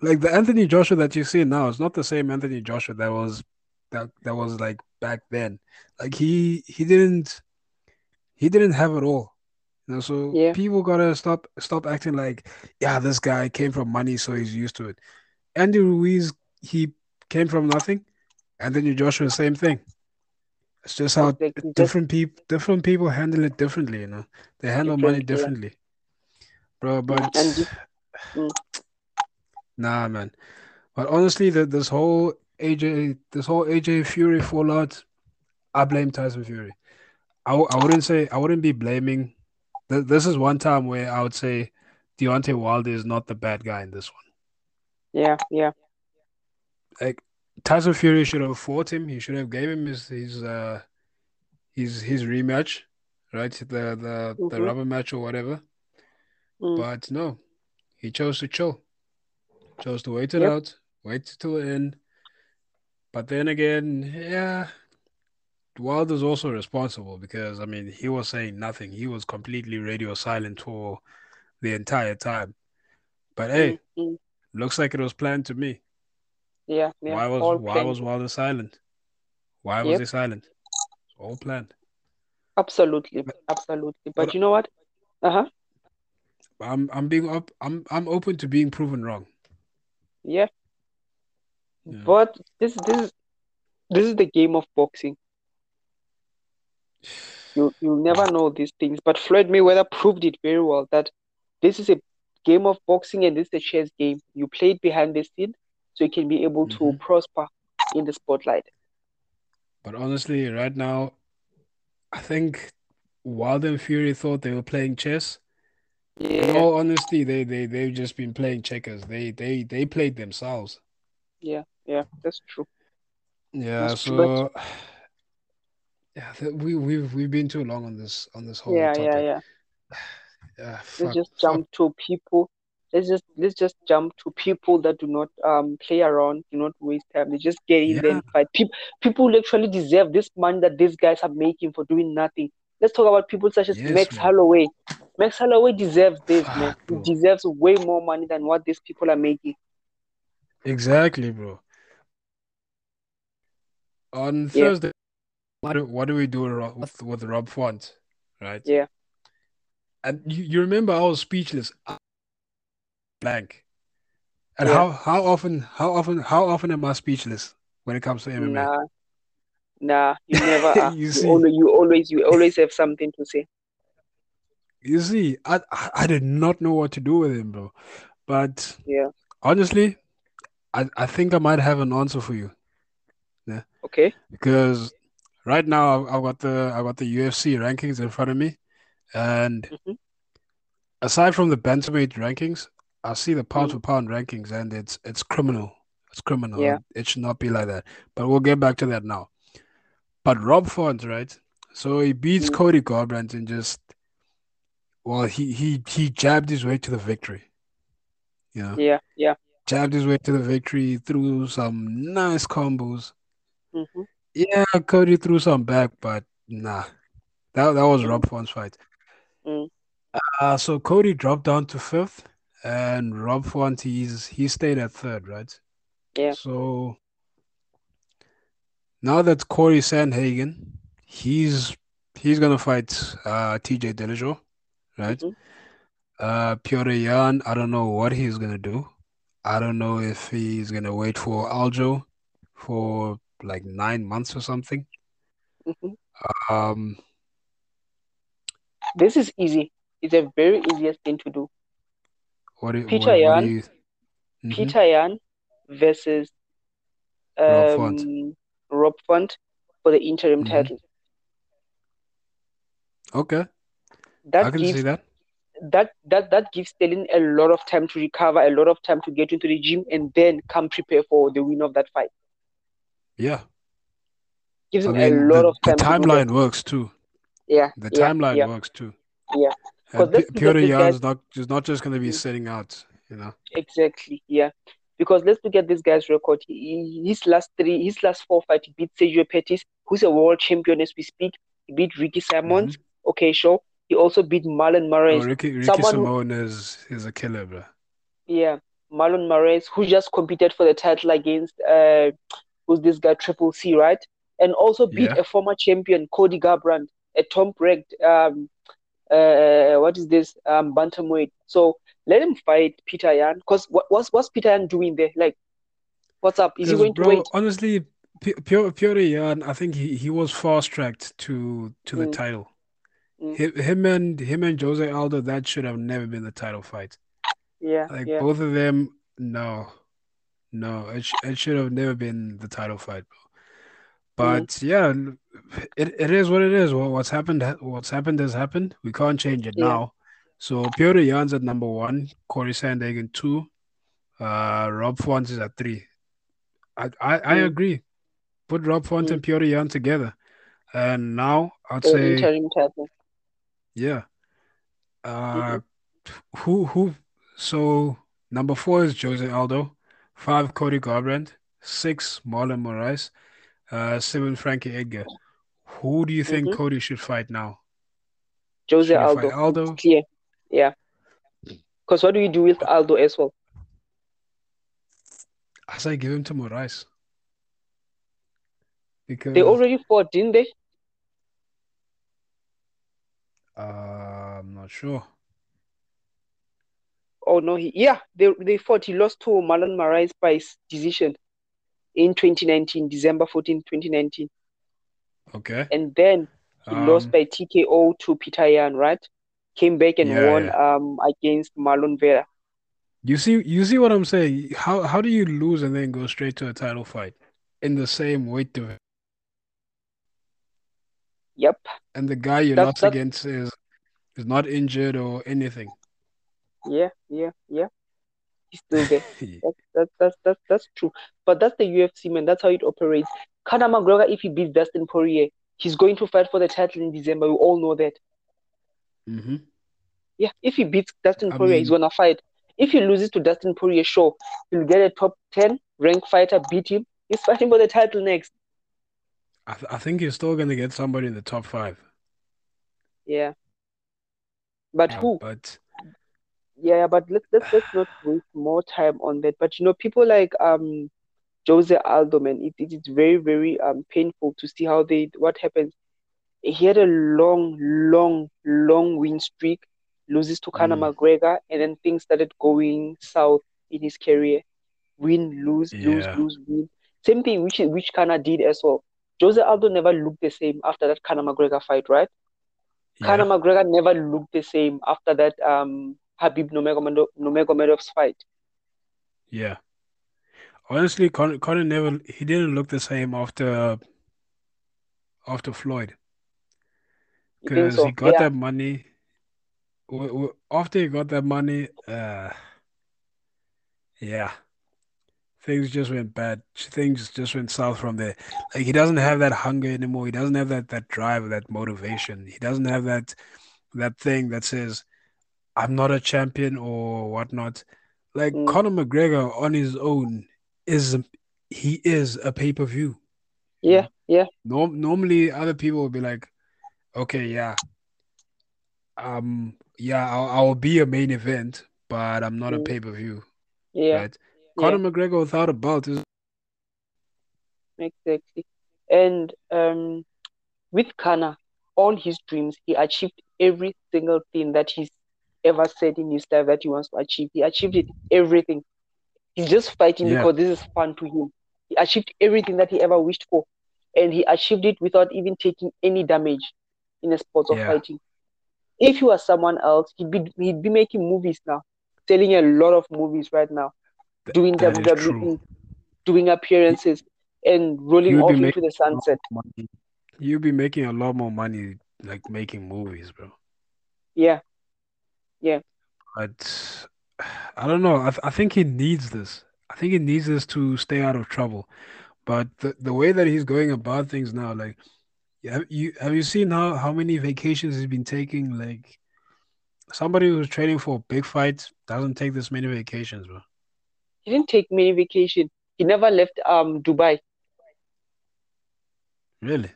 Like the Anthony Joshua that you see now is not the same Anthony Joshua that was that that was like back then. Like he he didn't he didn't have it all. You know, so yeah. people gotta stop stop acting like, yeah, this guy came from money, so he's used to it. Andy Ruiz, he came from nothing. Anthony Joshua, same thing. It's just how like, different people different people handle it differently, you know. They handle money differently. Yeah. Bro, but and, mm. nah, man. But honestly, the, this whole A J, this whole A J Fury fallout, I blame Tyson Fury. I, I wouldn't say I wouldn't be blaming. Th- this is one time where I would say Deontay Wilder is not the bad guy in this one. Yeah, yeah. Like Tyson Fury should have fought him. He should have gave him his his uh, his his rematch, right? The the mm-hmm. the rubber match or whatever. Mm. But no, he chose to chill, chose to wait it yep. out, wait till the end. But then again, yeah, Wilder's also responsible because, I mean, he was saying nothing. He was completely radio silent for the entire time. But hey, mm-hmm. looks like it was planned to me. Yeah. yeah why was why planned. was Wilder silent? Why yep. was he silent? It's all planned. Absolutely, but, absolutely. But, but you know what? Uh huh. I'm I'm being up I'm I'm open to being proven wrong. Yeah. yeah. But this this is this is the game of boxing. You you'll never know these things. But Floyd Mayweather proved it very well that this is a game of boxing, and this is a chess game. You play it behind the scene so you can be able mm-hmm. to prosper in the spotlight. But honestly, right now, I think Wilder and Fury thought they were playing chess. Yeah. In all honesty, they, they, they've just been playing checkers. They they they played themselves. Yeah, yeah, that's true. Yeah, that's so... True, but... Yeah, we we've we've been too long on this on this whole yeah, topic. Yeah, yeah, yeah. Fuck, let's just jump fuck. to people. Let's just let's just jump to people that do not um play around, do not waste time. They just get in yeah. there and fight. People people actually deserve this money that these guys are making for doing nothing. Let's talk about people such as yes, Max man. Holloway. Max Holloway deserves this, fuck, man. Bro. He deserves way more money than what these people are making. Exactly, bro. On yeah. Thursday. What do, what do we do with, with Rob Font, right? Yeah. And you, you remember I was speechless, blank. And yeah. how how often how often how often am I speechless when it comes to M M A? Nah, nah, you never are. you, you, see, always, you always you always have something to say. You see, I I did not know what to do with him, bro. But yeah, honestly, I I think I might have an answer for you. Yeah. Okay. Because right now, I've got the I've got the U F C rankings in front of me, and mm-hmm. aside from the bantamweight rankings, I see the pound for pound rankings, and it's it's criminal. It's criminal. Yeah. It should not be like that. But we'll get back to that now. But Rob Font, right? So he beats mm-hmm. Cody Garbrandt and just well, he he he jabbed his way to the victory. You know? Yeah, yeah. Jabbed his way to the victory through some nice combos. Mm-hmm. Yeah, Cody threw some back, but nah. That that was Rob Font's fight. Mm. Uh, so Cody dropped down to fifth, and Rob Font, he's, he stayed at third, right? Yeah. So now that's Cory Sandhagen. He's he's going to fight uh, T J Dillashaw, right? Mm-hmm. Uh, Petr Yan, I don't know what he's going to do. I don't know if he's going to wait for Aljo for like nine months or something. Mm-hmm. Um, this is easy. It's a very easiest thing to do. What is Petr Yan? You... Mm-hmm. Petr Yan versus um, Rob Font. Rob Font for the interim mm-hmm. title. Okay, that I can gives, see that. That that that gives Sterling a lot of time to recover, a lot of time to get into the gym, and then come prepare for the win of that fight. Yeah. Gives him I mean, a lot the, of time. The timeline to works too. Yeah. The yeah, timeline yeah. works too. Yeah. Petr Yan is not, is not just going to be sitting out, you know. Exactly. Yeah. Because let's look at this guy's record. He, his last three, his last four fights, he beat Sergio Pettis, who's a world champion as we speak. He beat Ricky Simon. Mm-hmm. Okay, sure. He also beat Marlon Moraes. Oh, Ricky, Ricky Simon who, is, is a killer, bro. Yeah. Marlon Moraes, who just competed for the title against... Uh, who's this guy, Triple C, right? And also beat yeah. a former champion, Cody Garbrandt, a top-ranked, um, uh, what is this, um, bantamweight. So let him fight Petr Yan, because what, what's, what's Petr Yan doing there? Like, what's up? Is he going bro, to wait? Honestly, P- P- Petr Yan, I think he, he was fast-tracked to to the mm. title. Mm. Him and him and Jose Aldo, that should have never been the title fight. Yeah, Like, yeah. both of them, no. No, it, sh- it should have never been the title fight, bro. But mm-hmm. yeah, it, it is what it is. Well, what's happened, what's happened has happened. We can't change it yeah. now. So Petr Yan's at number one, Cory Sandhagen two, uh, Rob Font is at three. I I, mm-hmm. I agree. Put Rob Font mm-hmm. and Petr Yan together, and now I'd oh, say interim title. Yeah. Uh, mm-hmm. who who? So number four is Jose Aldo. Five, Cody Garbrandt. Six, Marlon Moraes. Uh, seven, Frankie Edgar. Who do you think mm-hmm. Cody should fight now? Jose Aldo. Aldo. Clear. Yeah. Because what do you do with Aldo as well? I say give him to Moraes. Because they already fought, didn't they? Uh, I'm not sure. Oh no, he yeah, they they fought. He lost to Marlon Moraes by decision in twenty nineteen, December fourteenth, twenty nineteen. Okay. And then he um, lost by T K O to Petr Yan, right? Came back and yeah, won yeah. um against Marlon Vera. You see, you see what I'm saying? How how do you lose and then go straight to a title fight in the same weight division? Yep. And the guy you're that's, not that's... against is is not injured or anything. Yeah, yeah, yeah. He's still there. That's that's that's that's that's true. But that's the U F C, man. That's how it operates. Conor McGregor, if he beats Dustin Poirier, he's going to fight for the title in December. We all know that. Mm-hmm. Yeah, if he beats Dustin I Poirier, mean... he's gonna fight. If he loses to Dustin Poirier, sure, he'll get a top ten ranked fighter, beat him. He's fighting for the title next. I, th- I think he's still going to get somebody in the top five. Yeah. But yeah, who? But... Yeah, but let's, let's, let's not waste more time on that. But, you know, people like um, Jose Aldo, man, it, it, it's very, very um painful to see how they, what happens. He had a long, long, long win streak. Loses to Conor mm. McGregor, and then things started going south in his career. Win, lose, yeah. lose, lose, win. Same thing which which Conor did as well. Jose Aldo never looked the same after that Conor McGregor fight, right? Yeah. Conor McGregor never looked the same after that um, Habib Nurmagomedov, Nurmagomedov's fight. Yeah. Honestly, Conor, Conor never, he didn't look the same after after Floyd. Because so? he got yeah. that money... After he got that money, uh, yeah, things just went bad. Things just went south from there. Like, he doesn't have that hunger anymore. He doesn't have that that drive, that motivation. He doesn't have that that thing that says, "I'm not a champion" or whatnot. Like mm. Conor McGregor on his own is he is a pay per view. Yeah, yeah. Norm- normally, other people would be like, "Okay, yeah." Um. Yeah, I'll, I'll be a main event, but I'm not mm. a pay per view. Yeah, right? Conor yeah. McGregor without a belt is exactly. And um, with Conor, all his dreams, he achieved every single thing that he's ever said in his life that he wants to achieve. He achieved it, everything. He's just fighting yeah. because this is fun to him. He achieved everything that he ever wished for, and he achieved it without even taking any damage in the sport of yeah. fighting. If he was someone else, he'd be he'd be making movies now, selling a lot of movies right now, that, doing that W W E, doing appearances, you, and rolling off into the sunset. You'd be making a lot more money, like making movies, bro. Yeah, yeah. But I don't know. I th- I think he needs this. I think he needs this to stay out of trouble. But the the way that he's going about things now, like. Yeah, you have you seen how, how many vacations he's been taking? Like, somebody who's training for a big fight doesn't take this many vacations, bro. He didn't take many vacations. He never left um Dubai. Really?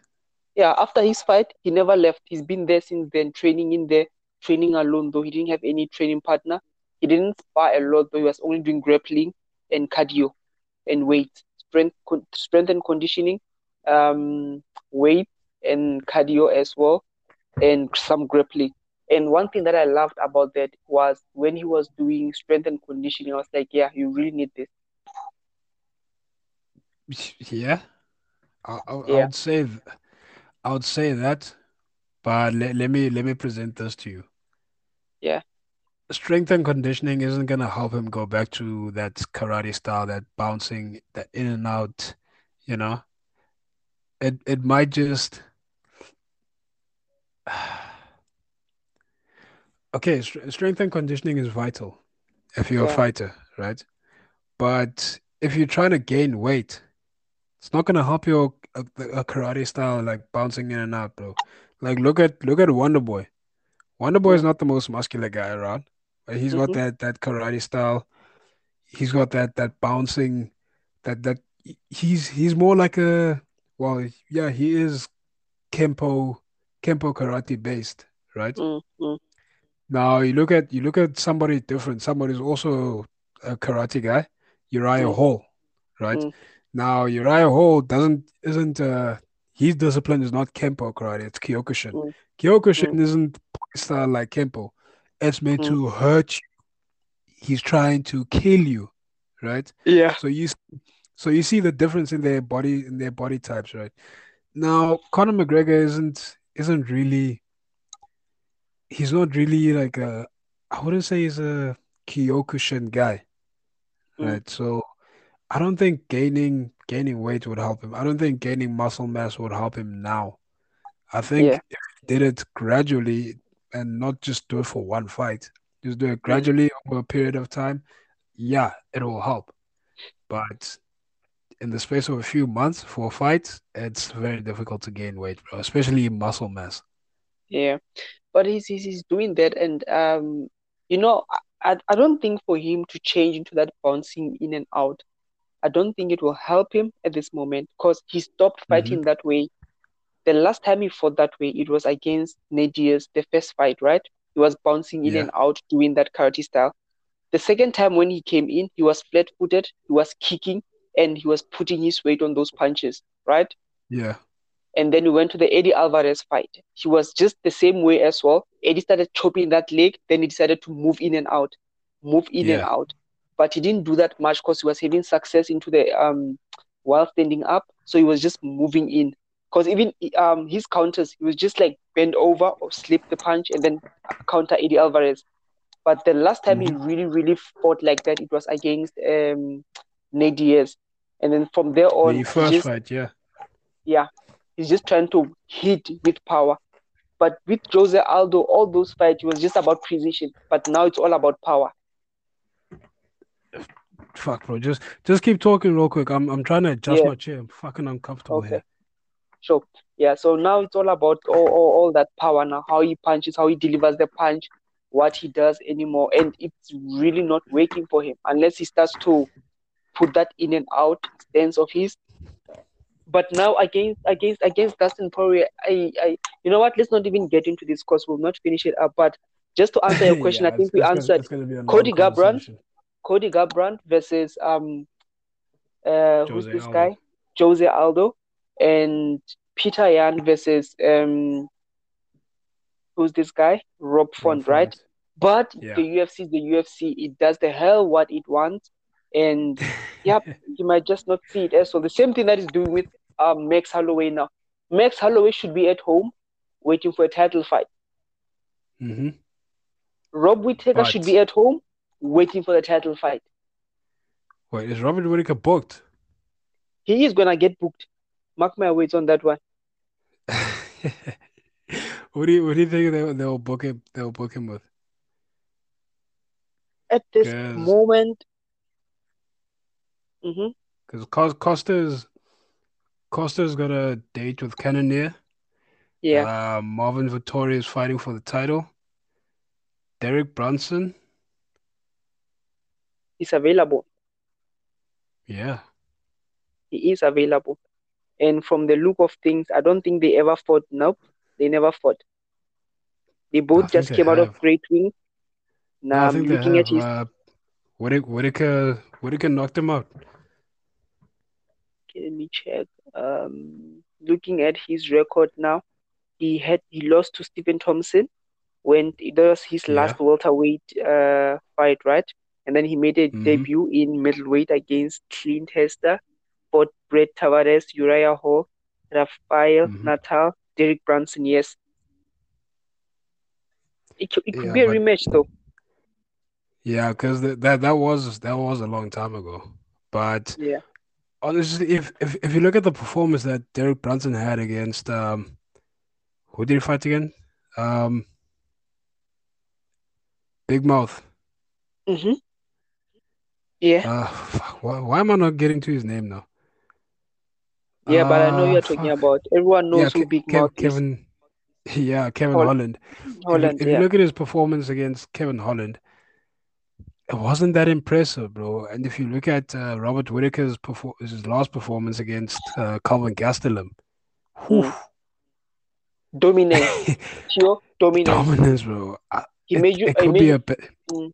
Yeah, after his fight, he never left. He's been there since then, training in there, training alone, though he didn't have any training partner. He didn't spar a lot, though he was only doing grappling and cardio and weight, strength, con- strength and conditioning, um, weight, and cardio as well, and some grappling. And one thing that I loved about that was when he was doing strength and conditioning, I was like, yeah, you really need this. Yeah, I, I, yeah. I would say, I would say that, but let, let me let me present this to you. Yeah, strength and conditioning isn't gonna help him go back to that karate style, that bouncing, that in and out, you know. It it might just okay. St- strength and conditioning is vital if you're yeah. a fighter, right? But if you're trying to gain weight, it's not gonna help you a, a karate style like bouncing in and out, bro. Like look at look at Wonder Boy. Wonder Boy is not the most muscular guy around, but he's mm-hmm. got that that karate style. He's got that that bouncing. That that he's he's more like a. Well, yeah, he is Kempo, Kempo karate based, right? Mm-hmm. Now you look at you look at somebody different. Somebody's also a karate guy, Uriah mm-hmm. Hall, right? Mm-hmm. Now Uriah Hall doesn't isn't uh, his discipline is not Kempo karate. It's Kyokushin. Mm-hmm. Kyokushin mm-hmm. isn't style like Kempo. It's meant mm-hmm. to hurt you. He's trying to kill you, right? Yeah. So you. So you see the difference in their body in their body types, right? Now Conor McGregor isn't isn't really. He's not really like a. I wouldn't say he's a Kyokushin guy, mm. right? So I don't think gaining gaining weight would help him. I don't think gaining muscle mass would help him now. I think yeah. if he did it gradually and not just do it for one fight, just do it gradually mm. over a period of time, yeah, it will help. But in the space of a few months for a fight, it's very difficult to gain weight, bro, especially muscle mass. Yeah, but he's he's, he's doing that, and um, you know, I I don't think for him to change into that bouncing in and out, I don't think it will help him at this moment because he stopped fighting mm-hmm. that way. The last time he fought that way, it was against Nadia's, the first fight, right? He was bouncing in yeah. and out, doing that karate style. The second time when he came in, he was flat-footed, he was kicking, and he was putting his weight on those punches, right? Yeah. And then we went to the Eddie Alvarez fight. He was just the same way as well. Eddie started chopping that leg, then he decided to move in and out, move in yeah. and out. But he didn't do that much because he was having success into the um while standing up. So he was just moving in. Because even um his counters, he was just like bend over or slip the punch and then counter Eddie Alvarez. But the last time mm-hmm. he really, really fought like that, it was against um Nate Diaz. And then from there on... The first just, fight, yeah. Yeah. He's just trying to hit with power. But with Jose Aldo, all those fights, it was just about precision. But now it's all about power. Fuck, bro. Just just keep talking real quick. I'm I'm trying to adjust yeah. my chair. I'm fucking uncomfortable okay. here. Sure. Yeah, so now it's all about all, all, all that power now. How he punches, how he delivers the punch, what he does anymore. And it's really not working for him unless he starts to put that in and out stance of his. But now against against against Dustin Poirier, I, I you know what? Let's not even get into this because we'll not finish it up. But just to answer your question, yeah, I think we answered gonna, Cody Garbrandt, Cody Garbrandt versus um, uh, Jose who's this Aldo. guy? Jose Aldo, and Petr Yan versus um, who's this guy? Rob Font, right? But yeah. the U F C, the U F C, it does the hell what it wants. And yeah, you might just not see it as well. The same thing that is doing with um, Max Holloway now. Max Holloway should be at home waiting for a title fight. Mm-hmm. Rob Whittaker but... should be at home waiting for the title fight. Wait, is Robert Whittaker booked? He is going to get booked. Mark my words on that one. what, do you, what do you think they, they'll, book him, they'll book him with? At this Cause... moment... Because mm-hmm. Costa's Costa's got a date with Cannonier. Yeah. Uh, Marvin Vettori is fighting for the title. Derek Brunson. He's available. Yeah. He is available. And from the look of things, I don't think they ever fought. Nope. They never fought. They both just they came have. out of Great Wing. Now I'm looking have, at his... Uh, Whittaker... Whittaker knocked him out. Okay, let me check. Um, looking at his record now, he had he lost to Stephen Thompson when it was his yeah. last welterweight uh, fight, right? And then he made a mm-hmm. debut in middleweight against Clint Hester, fought Brett Tavares, Uriah Hall, Rafael mm-hmm. Natal, Derek Brunson. Yes, it it could yeah, be a but... rematch though. Yeah, because that, that that was that was a long time ago. But yeah. honestly, if, if if you look at the performance that Derek Brunson had against um, who did he fight again? Um, Big Mouth. Mm-hmm. Yeah. Uh, fuck, why, why am I not getting to his name now? Yeah, uh, but I know you're talking fuck. about. Everyone knows yeah, who Ke- Big Ke- Mouth Kevin, is. Yeah, Kevin Hol- Holland. Holland. If, if yeah. you look at his performance against Kevin Holland. It wasn't that impressive, bro. And if you look at uh, Robert Whittaker's perfor- his last performance against uh, Kelvin Gastelum, whew. dominance, pure dominance, dominance, bro. He it, made you. It could made be you. a. Ba- mm.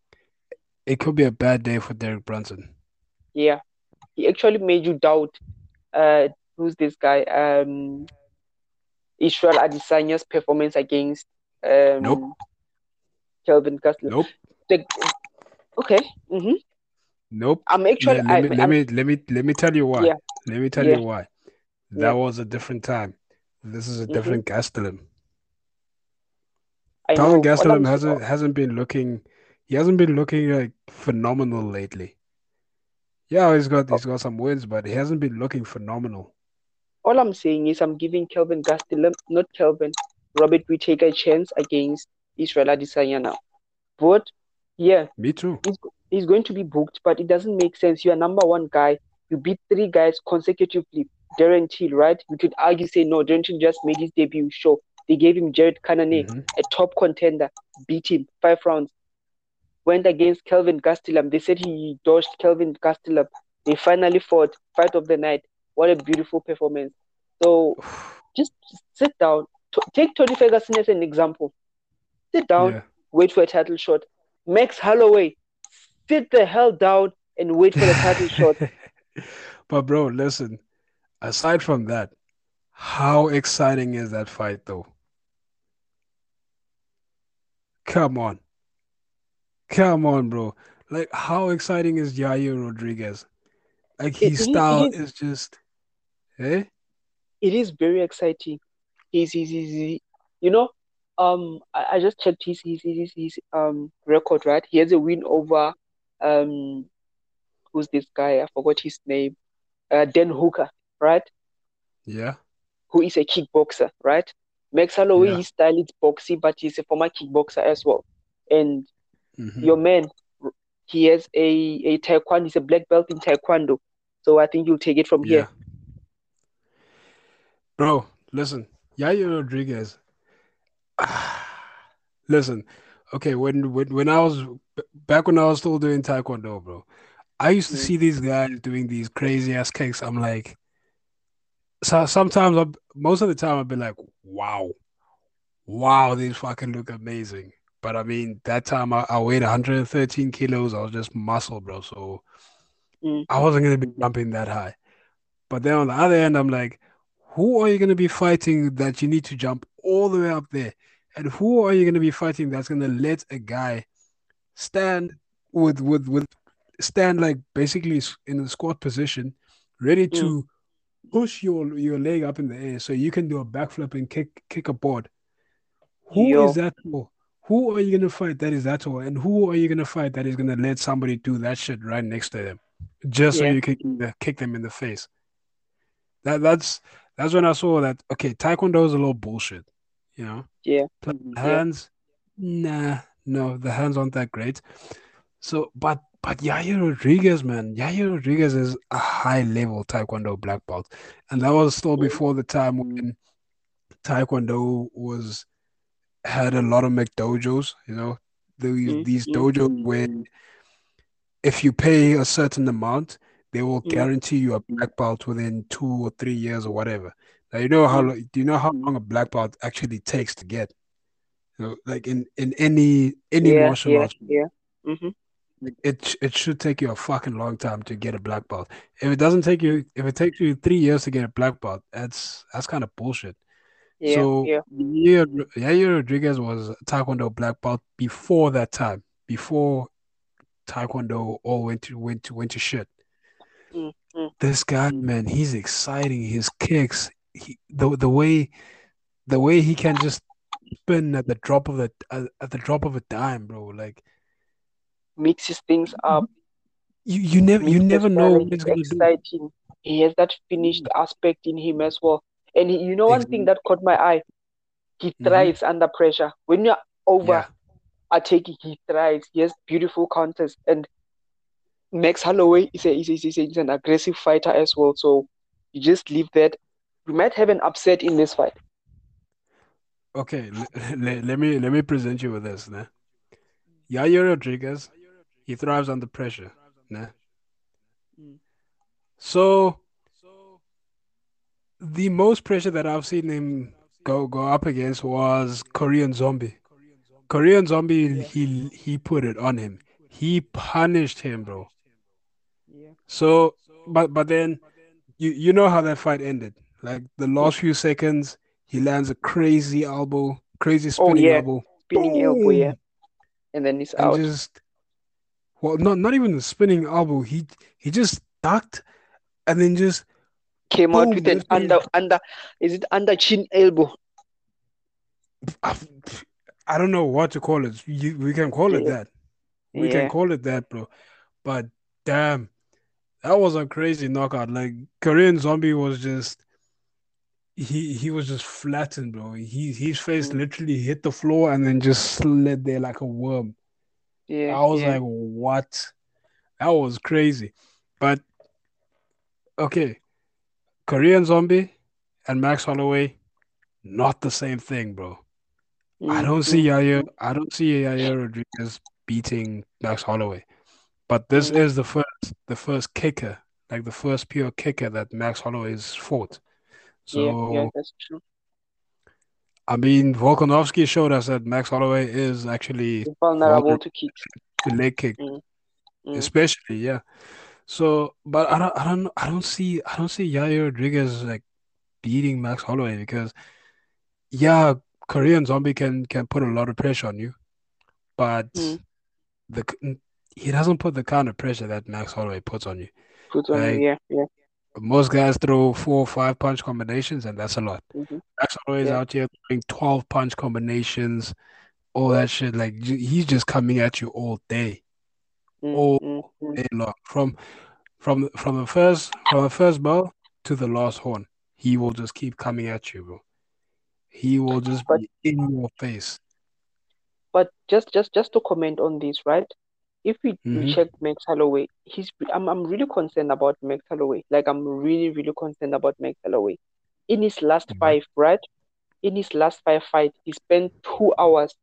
It could be a bad day for Derek Brunson. Yeah, he actually made you doubt. Uh, who's this guy? Um, Israel Adesanya's performance against um nope. Kelvin Gastelum. Nope. The, Okay. Mm-hmm. Nope. I'm actually. Let, let, me, I'm, let me let me let me tell you why. Yeah. Let me tell yeah. you why. That yeah. was a different time. This is a different mm-hmm. Gastelum. Kelvin Gastelum hasn't hasn't been looking. he hasn't been looking like phenomenal lately. Yeah, he's got he's got some wins, but he hasn't been looking phenomenal. All I'm saying is I'm giving Kelvin Gastelum, not Kelvin, Robert Whittaker a chance against Israel Adesanya now. But, yeah. Me too. He's, he's going to be booked, but it doesn't make sense. You're number one guy. You beat three guys consecutively. Darren Till, right? You could argue, say, no, Darren Till just made his debut show. They gave him Jared Cannonier, mm-hmm. a top contender, beat him five rounds. Went against Kelvin Gastelum. They said he dodged Kelvin Gastelum. They finally fought. Fight of the night. What a beautiful performance. So, just sit down. T- take Tony Ferguson as an example. Sit down. Yeah. Wait for a title shot. Max Holloway, sit the hell down and wait for the title shot. But bro, listen. Aside from that, how exciting is that fight though? Come on. Come on, bro. Like, how exciting is Yair Rodriguez? Like, his it, style it is, is just... Eh? It is very exciting. He's easy. You know, um, I, I just checked his, his, his, his um record, right? He has a win over... um, Who's this guy? I forgot his name. Uh, Dan Hooker, right? Yeah. Who is a kickboxer, right? Max Holloway, yeah. His style is boxy, but he's a former kickboxer as well. And... Mm-hmm. Your man, he has a, a taekwondo, he's a black belt in taekwondo. So I think you'll take it from yeah. here. Bro, listen, Yair Rodriguez. listen, okay, when, when when I was, back when I was still doing taekwondo, bro, I used to mm-hmm. see these guys doing these crazy ass kicks. I'm like, so sometimes, I'm, most of the time I've been like, wow, wow, these fucking look amazing. But, I mean, that time I, I weighed one hundred thirteen kilos. I was just muscle, bro. So mm. I wasn't going to be jumping that high. But then on the other end, I'm like, who are you going to be fighting that you need to jump all the way up there? And who are you going to be fighting that's going to let a guy stand with, with, with, stand like basically in a squat position, ready mm. to push your, your leg up in the air so you can do a backflip and kick, kick a board? Who Yo. is that for? Who are you going to fight that is that all? And who are you going to fight that is going to let somebody do that shit right next to them? Just yeah. so you can kick them in the face. That That's that's when I saw that, okay, taekwondo is a little bullshit, you know? Yeah. But hands, yeah. nah, no, the hands aren't that great. So, but but Yair Rodriguez, man, Yair Rodriguez is a high-level taekwondo black belt. And that was still before the time when taekwondo was... had a lot of McDojos, you know, these, these dojos where if you pay a certain amount, they will guarantee you a black belt within two or three years or whatever. Now, you know how do you know how long a black belt actually takes to get? You know, like in, in any any yeah, martial yeah, arts, yeah, mm-hmm. it it should take you a fucking long time to get a black belt. If it doesn't take you, if it takes you three years to get a black belt, that's that's kind of bullshit. Yeah, so yeah. Yair, Yair Rodriguez was taekwondo black belt before that time, before taekwondo all went to went to went to shit. Mm-hmm. This guy, man, he's exciting. His kicks, he, the the way, the way he can just spin at the drop of the at, at the drop of a dime, bro. Like mixes things up. You you never you never know what he's gonna do. He has that finished aspect in him as well. And he, you know, one exactly. thing that caught my eye, he thrives mm-hmm. under pressure. When you're over yeah. attacking, he thrives. He has beautiful counters. And Max Holloway is, a, is, a, is, a, is an aggressive fighter as well. So you just leave that. We might have an upset in this fight. Okay, let, let, let me let me present you with this. Nah? Yair Rodriguez, he thrives under pressure. Nah? So... the most pressure that I've seen him go go up against was Korean Zombie. Korean Zombie, he he put it on him. He punished him, bro. So, but but then, you, you know how that fight ended. Like, the last few seconds, he lands a crazy elbow, crazy spinning oh, yeah. elbow. Spinning Boom. elbow, yeah. And then he's and out. Just, well, not, not even the spinning elbow. He, he just ducked and then just... came out oh, with an under, man. under, is it under chin elbow? I, I don't know what to call it. You, we can call yeah. it that. We yeah. can call it that, bro. But damn, that was a crazy knockout. Like, Korean Zombie was just, he he was just flattened, bro. He, his face mm. literally hit the floor and then just slid there like a worm. Yeah, I was yeah. like, what? That was crazy. But, okay, Korean Zombie and Max Holloway, not the same thing, bro. Mm-hmm. I don't see Yair, I don't see Yair Rodriguez beating Max Holloway. But this is the first the first kicker, like the first pure kicker that Max Holloway's fought. So, yeah, yeah, that's true. I mean, Volkanovski showed us that Max Holloway is actually vulnerable to kick, to leg kick, mm. Mm. especially, yeah. So, but I don't, I don't, I don't see, I don't see Yair Rodriguez like beating Max Holloway because, yeah, Korean Zombie can can put a lot of pressure on you, but mm. the He doesn't put the kind of pressure that Max Holloway puts on you. Puts on like, you, yeah, yeah. Most guys throw four or five punch combinations, and that's a lot. Mm-hmm. Max Holloway's yeah. out here throwing twelve punch combinations, all that shit. Like, he's just coming at you all day, mm-hmm. all day long. From from from the first from the first bell to the last horn, he will just keep coming at you, bro. He will just but, be in your face. But just just just to comment on this, right? If we mm-hmm. check Max Holloway, he's I'm I'm really concerned about Max Holloway. Like I'm really really concerned about Max Holloway. In his last mm-hmm. five, right? In his last five fights, he spent two hours,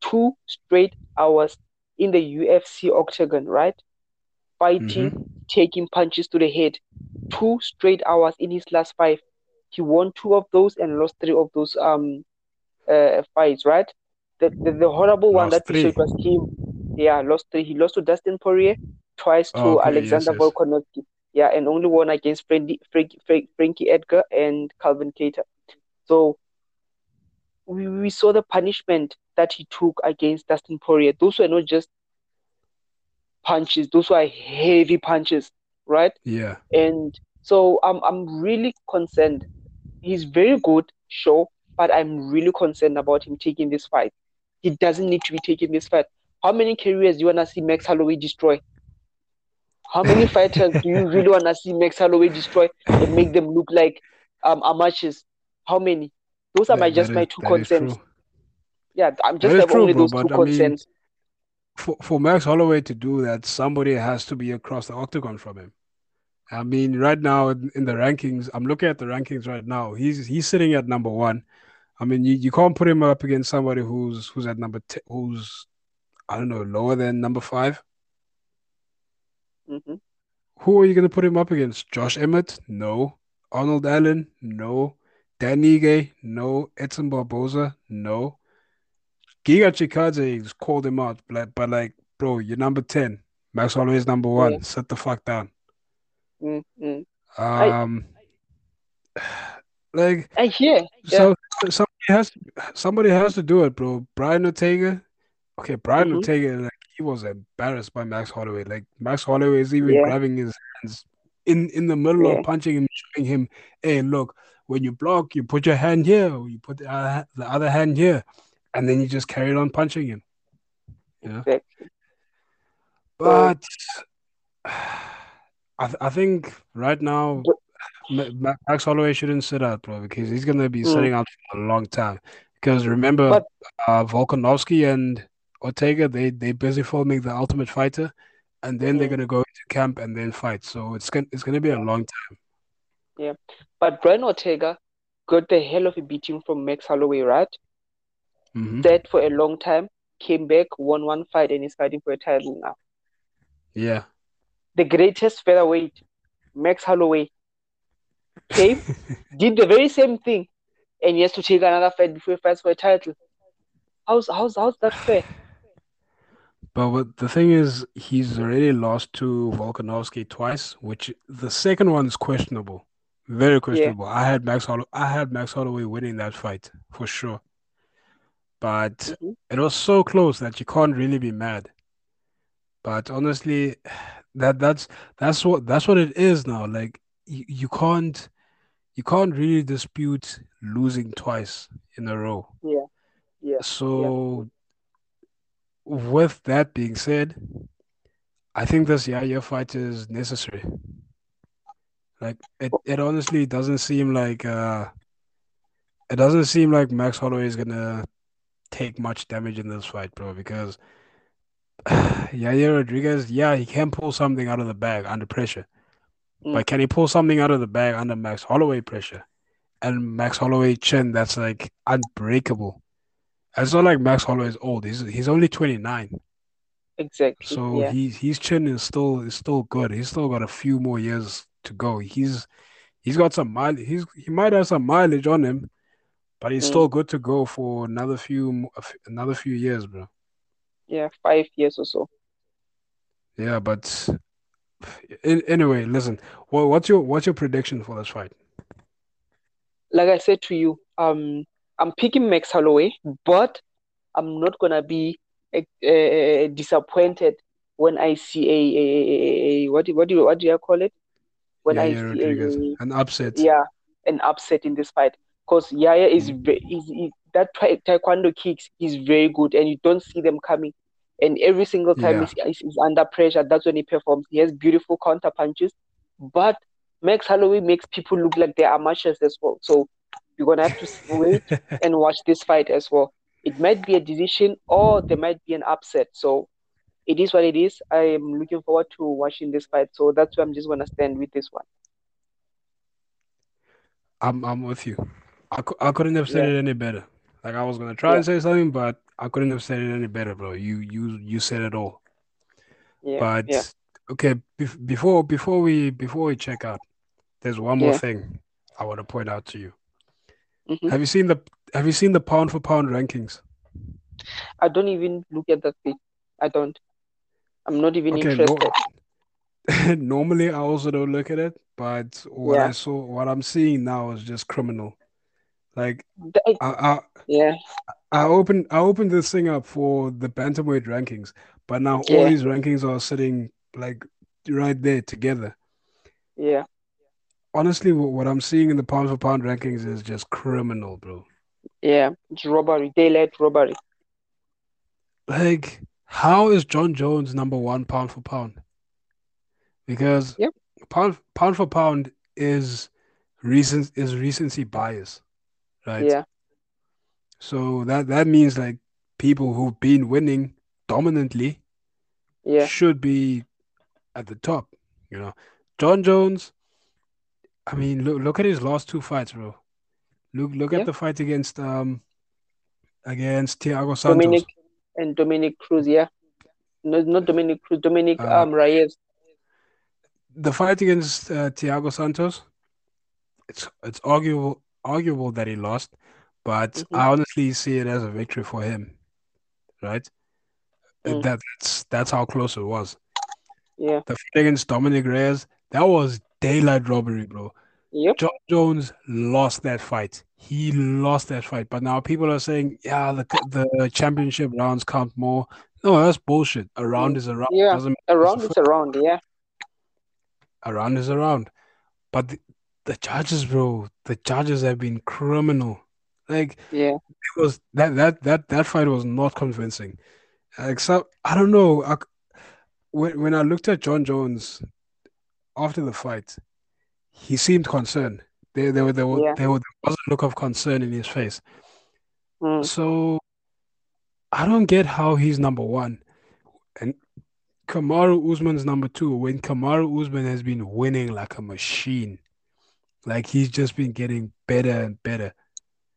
two straight hours in the U F C octagon, right? Fighting, mm-hmm. taking punches to the head. Two straight hours in his last five. He won two of those and lost three of those um uh fights, right? The the, the horrible lost one that he showed was him. Yeah, lost three. He lost to Dustin Poirier, twice to oh, okay. Alexander yes, yes. Volkanovski. Yeah, and only won against Frankie, Frankie, Frankie Edgar and Calvin Kattar. So we, we saw the punishment that he took against Dustin Poirier. Those were not just punches; those were heavy punches, right? Yeah. And so I'm I'm really concerned. He's very good, sure, but I'm really concerned about him taking this fight. He doesn't need to be taking this fight. How many careers do you want to see Max Holloway destroy? How many fighters do you really want to see Max Holloway destroy and make them look like um, amateurs? How many? Those are that, my just my is, two concerns. Yeah, I'm just like true, only bro, those two concerns. I mean, for, for Max Holloway to do that, somebody has to be across the octagon from him. I mean, right now in, in the rankings, I'm looking at the rankings right now. He's he's sitting at number one. I mean, you, you can't put him up against somebody who's who's at number ten, who's I don't know, lower than number five. Mm-hmm. Who are you going to put him up against? Josh Emmett? No. Arnold Allen? No. Dan Ige? No. Edson Barboza? No. Giga Chikadze called him out, but, but like, bro, you're number ten. Max Holloway is number one. Yeah. Sit the fuck down. Mm-hmm. Um, I, like, I hear. Yeah. So somebody has to, somebody has to do it, bro. Brian Ortega. Okay, Brian mm-hmm. Ortega, like, he was embarrassed by Max Holloway. Like, Max Holloway is even yeah. grabbing his hands in, in the middle yeah. of punching him, showing him, hey, look, when you block, you put your hand here, or you put the other, the other hand here, and then you just carried on punching him. Yeah. Exactly. But um, I th- I think right now, but, Max Holloway shouldn't sit out, bro, because he's going to be mm. sitting out for a long time. Because remember, but, uh, Volkanovski and Ortega, they they busy filming The Ultimate Fighter, and then mm-hmm. they're gonna go into camp and then fight. So it's gonna it's gonna be a long time. Yeah, but Brian Ortega got the hell of a beating from Max Holloway, right? Mm-hmm. That for a long time, came back, won one fight, and is fighting for a title now. Yeah. The greatest featherweight, Max Holloway, came, did the very same thing, and he has to take another fight before he fights for a title. How's how's how's that fair? But what, the thing is, he's already lost to Volkanovski twice, which the second one is questionable, very questionable. Yeah. I had Max Holloway, I had Max Holloway winning that fight for sure, but mm-hmm. it was so close that you can't really be mad. But honestly, that that's that's what that's what it is now. Like you, you can't you can't really dispute losing twice in a row. Yeah, yeah. So. Yeah. with that being said, I think this Yair fight is necessary. Like it, it honestly doesn't seem like uh, it doesn't seem like Max Holloway is gonna take much damage in this fight, bro. Because uh, Yair Rodriguez, yeah, he can pull something out of the bag under pressure, mm. but can he pull something out of the bag under Max Holloway pressure? And Max Holloway chin that's like unbreakable. It's not like Max Holloway is old. He's he's only twenty-nine. Exactly. So yeah. he's his chin is still is still good. He's still got a few more years to go. He's he's got some mileage. He's he might have some mileage on him, but he's mm. still good to go for another few another few years, bro. Yeah, five years or so. Yeah, but in, anyway, listen. Well, what's your what's your prediction for this fight? Like I said to you, um, I'm picking Max Holloway, but I'm not gonna be uh, disappointed when I see a, a, a, a what do what do what do I call it? When yeah, I yeah, see a, a, an upset. Yeah, an upset in this fight because Yaya is mm. very, is, is that taekwondo kicks is very good, and you don't see them coming. And every single time yeah. he's, he's under pressure, that's when he performs. He has beautiful counter punches, but Max Holloway makes people look like they're amateurs as well. So you're going to have to wait and watch this fight as well. It might be a decision or there might be an upset. So it is what it is. I am looking forward to watching this fight. So that's where I'm just going to stand with this one. I'm I'm with you. I, I couldn't have said yeah. it any better. Like I was going to try yeah. and say something, but I couldn't have said it any better, bro. You you you said it all. Yeah. But yeah. okay, be- before before we before we check out, there's one more yeah. thing I want to point out to you. Mm-hmm. Have you seen the Have you seen the pound for pound rankings? I don't even look at that thing. I don't. I'm not even okay, interested. No, normally, I also don't look at it, but what yeah. I saw, what I'm seeing now is just criminal. Like, I, I, yeah, I opened I opened this thing up for the bantamweight rankings, but now yeah. all these rankings are sitting like right there together. Yeah. Honestly, what I'm seeing in the pound for pound rankings is just criminal, bro. Yeah, it's robbery, daylight robbery. Like, how is John Jones number one pound for pound? Because yep. pound pound for pound is recent is recency bias, right? Yeah. So that that means like people who've been winning dominantly, yeah, should be at the top. You know, John Jones. I mean, look look at his last two fights, bro. Look look yeah. at the fight against um against Thiago Santos. Dominic and Dominic Cruz, yeah. No, not Dominic Cruz, Dominic uh, um Reyes. The fight against uh, Thiago Santos, it's it's arguable arguable that he lost, but mm-hmm. I honestly see it as a victory for him, right? Mm. That, that's that's how close it was. Yeah. The fight against Dominic Reyes, that was daylight robbery, bro. Yep. John Jones lost that fight. He lost that fight. But now people are saying, yeah, the the championship rounds count more. No, that's bullshit. A round is a round. Yeah, Doesn't a round is a round, yeah. A round is a round. But the, the judges, bro, the judges have been criminal. Like, yeah. It was, that, that, that, that fight was not convincing. Except, I don't know. I, when, when I looked at John Jones after the fight, he seemed concerned. There, there, there, yeah. there was a look of concern in his face. Mm. So, I don't get how he's number one, and Kamaru Usman's number two. When Kamaru Usman has been winning like a machine, like he's just been getting better and better.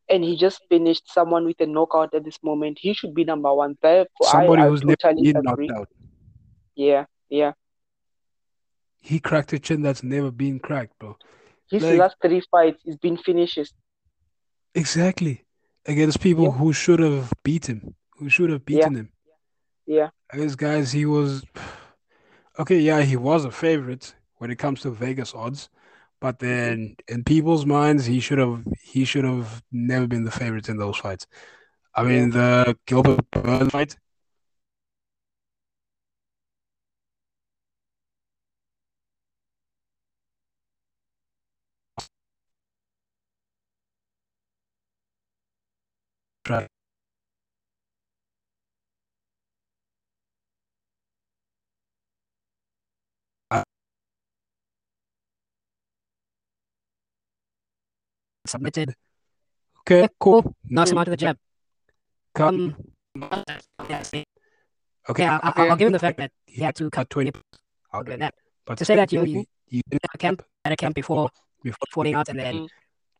And he just finished someone with a knockout at this moment. He should be number one. Therefore, somebody I, who's totally knocked out. Yeah, yeah. He cracked a chin that's never been cracked, bro. His like, last three fights, he's been finishes. Exactly. Against people yeah. who should have beat him. Who should have beaten yeah. him. Yeah. These guys, he was... Okay, yeah, he was a favorite when it comes to Vegas odds. But then, in people's minds, he should have he should have never been the favorite in those fights. I mean, the Gilbert Burns fight... Right. submitted. Okay, cool. Nice amount of the jab. Come. Okay, I, I, I'll, I'll give him the fact that he had to cut twenty. I'll give that. But to say that you you, you did a camp at a camp before before falling out and then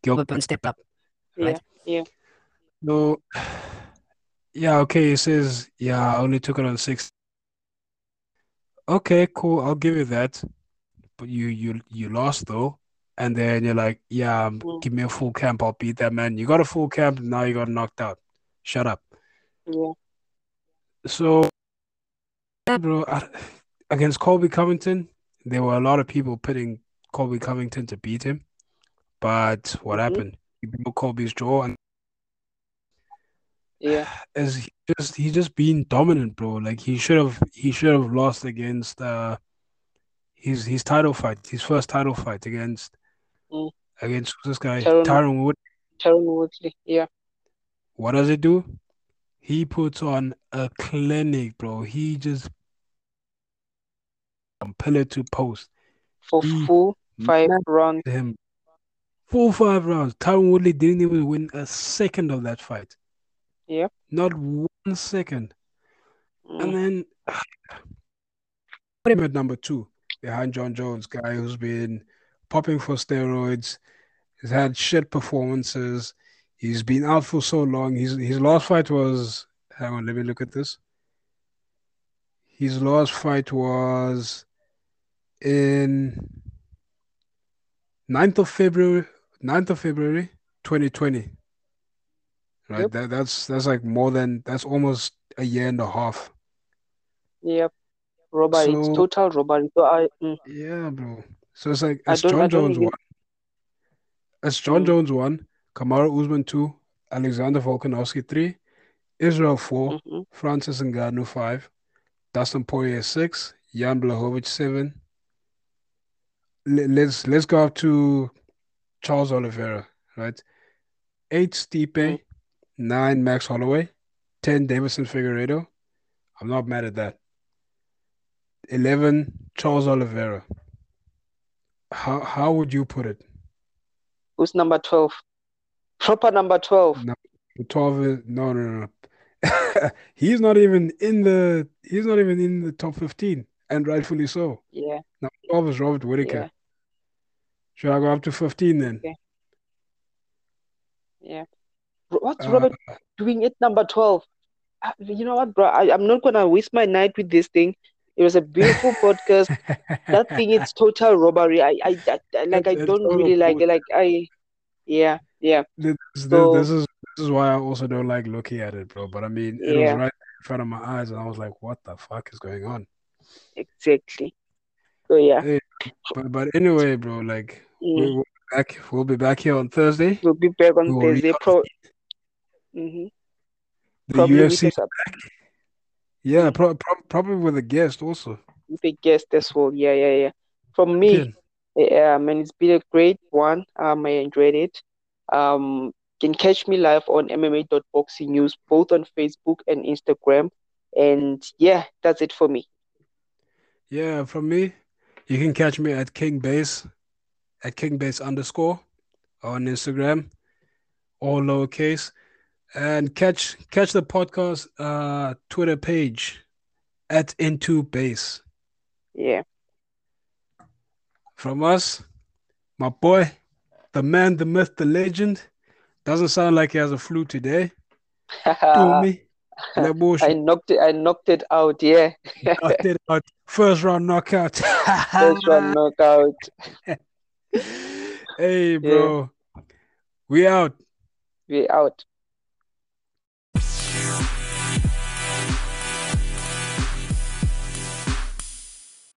Gilbert stepped up, right? Yeah. Yeah. So, yeah. Okay. He says, yeah, I only took it on six. Okay, cool. I'll give you that. But you you you lost though. And then you're like, yeah, mm. give me a full camp. I'll beat that man. You got a full camp. Now you got knocked out. Shut up. Yeah. So, bro, against Colby Covington, there were a lot of people pitting Colby Covington to beat him. But what mm-hmm. happened? He broke Colby's jaw. And yeah. As he just he just being dominant, bro. Like he should have he should have lost against uh his his title fight, his first title fight against mm. against this guy, Tyron, Tyron Woodley. Tyron Woodley, yeah. What does it do? He puts on a clinic, bro. He just from pillar to post for he full five rounds. Him full five rounds. Tyron Woodley didn't even win a second of that fight. Yeah, not one second. Mm. And then put him at number two behind John Jones, guy who's been popping for steroids. He's had shit performances. He's been out for so long. His his last fight was hang on, let me look at this. His last fight was in ninth of February ninth of February twenty twenty. Right. Yep. That that's that's like more than that's almost a year and a half. Yep. Robert, so, it's total Robert. So I, mm. Yeah, bro. So it's like it's John Jones one. It's John Jones one. Kamaru Usman two, Alexander Volkanovski three, Israel four, mm-hmm. Francis Ngannou five, Dustin Poirier six, Jan Blachowicz seven. L- let's let's go up to Charles Oliveira, right? eight Stipe, mm-hmm. nine Max Holloway, ten Davidson Figueiredo. I'm not mad at that. eleven Charles Oliveira. How how would you put it? Who's number twelve? Proper number twelve. No, twelve is no, no, no. He's not even in the. He's not even in the top fifteen, and rightfully so. Yeah. Now twelve is Robert Whittaker. Yeah. Should I go up to fifteen then? Okay. Yeah. What's Robert uh, doing at number twelve? You know what, bro? I, I'm not gonna waste my night with this thing. It was a beautiful podcast. That thing, it's total robbery. I, I, I, I like. It's, I don't really like. Like I. Yeah. Yeah. This, so, this is this is why I also don't like looking at it, bro. But I mean, it yeah. was right in front of my eyes, and I was like, "What the fuck is going on?" Exactly. So yeah. Hey, but, but anyway, bro, like mm. we, we'll be back. We'll be back here on Thursday. We'll be back on we'll Thursday. Pro- mm-hmm. The probably U F C is back. Yeah, pro- pro- probably with a guest also. With a guest as well. Yeah, yeah, yeah. From me, yeah, um, and it's been a great one. Um, I enjoyed it. Um, you can catch me live on M M A dot boxing news, both on Facebook and Instagram. And yeah, that's it for me. Yeah, from me, you can catch me at KingBase, at KingBase underscore on Instagram, all lowercase. And catch catch the podcast uh, Twitter page at IntoBase. Yeah. From us, my boy, the man, the myth, the legend. Doesn't sound like he has a flu today. Do me. I knocked it. I knocked it out. Yeah. Knocked it out. First round knockout. First round knockout. Hey, bro. Yeah. We out. We out.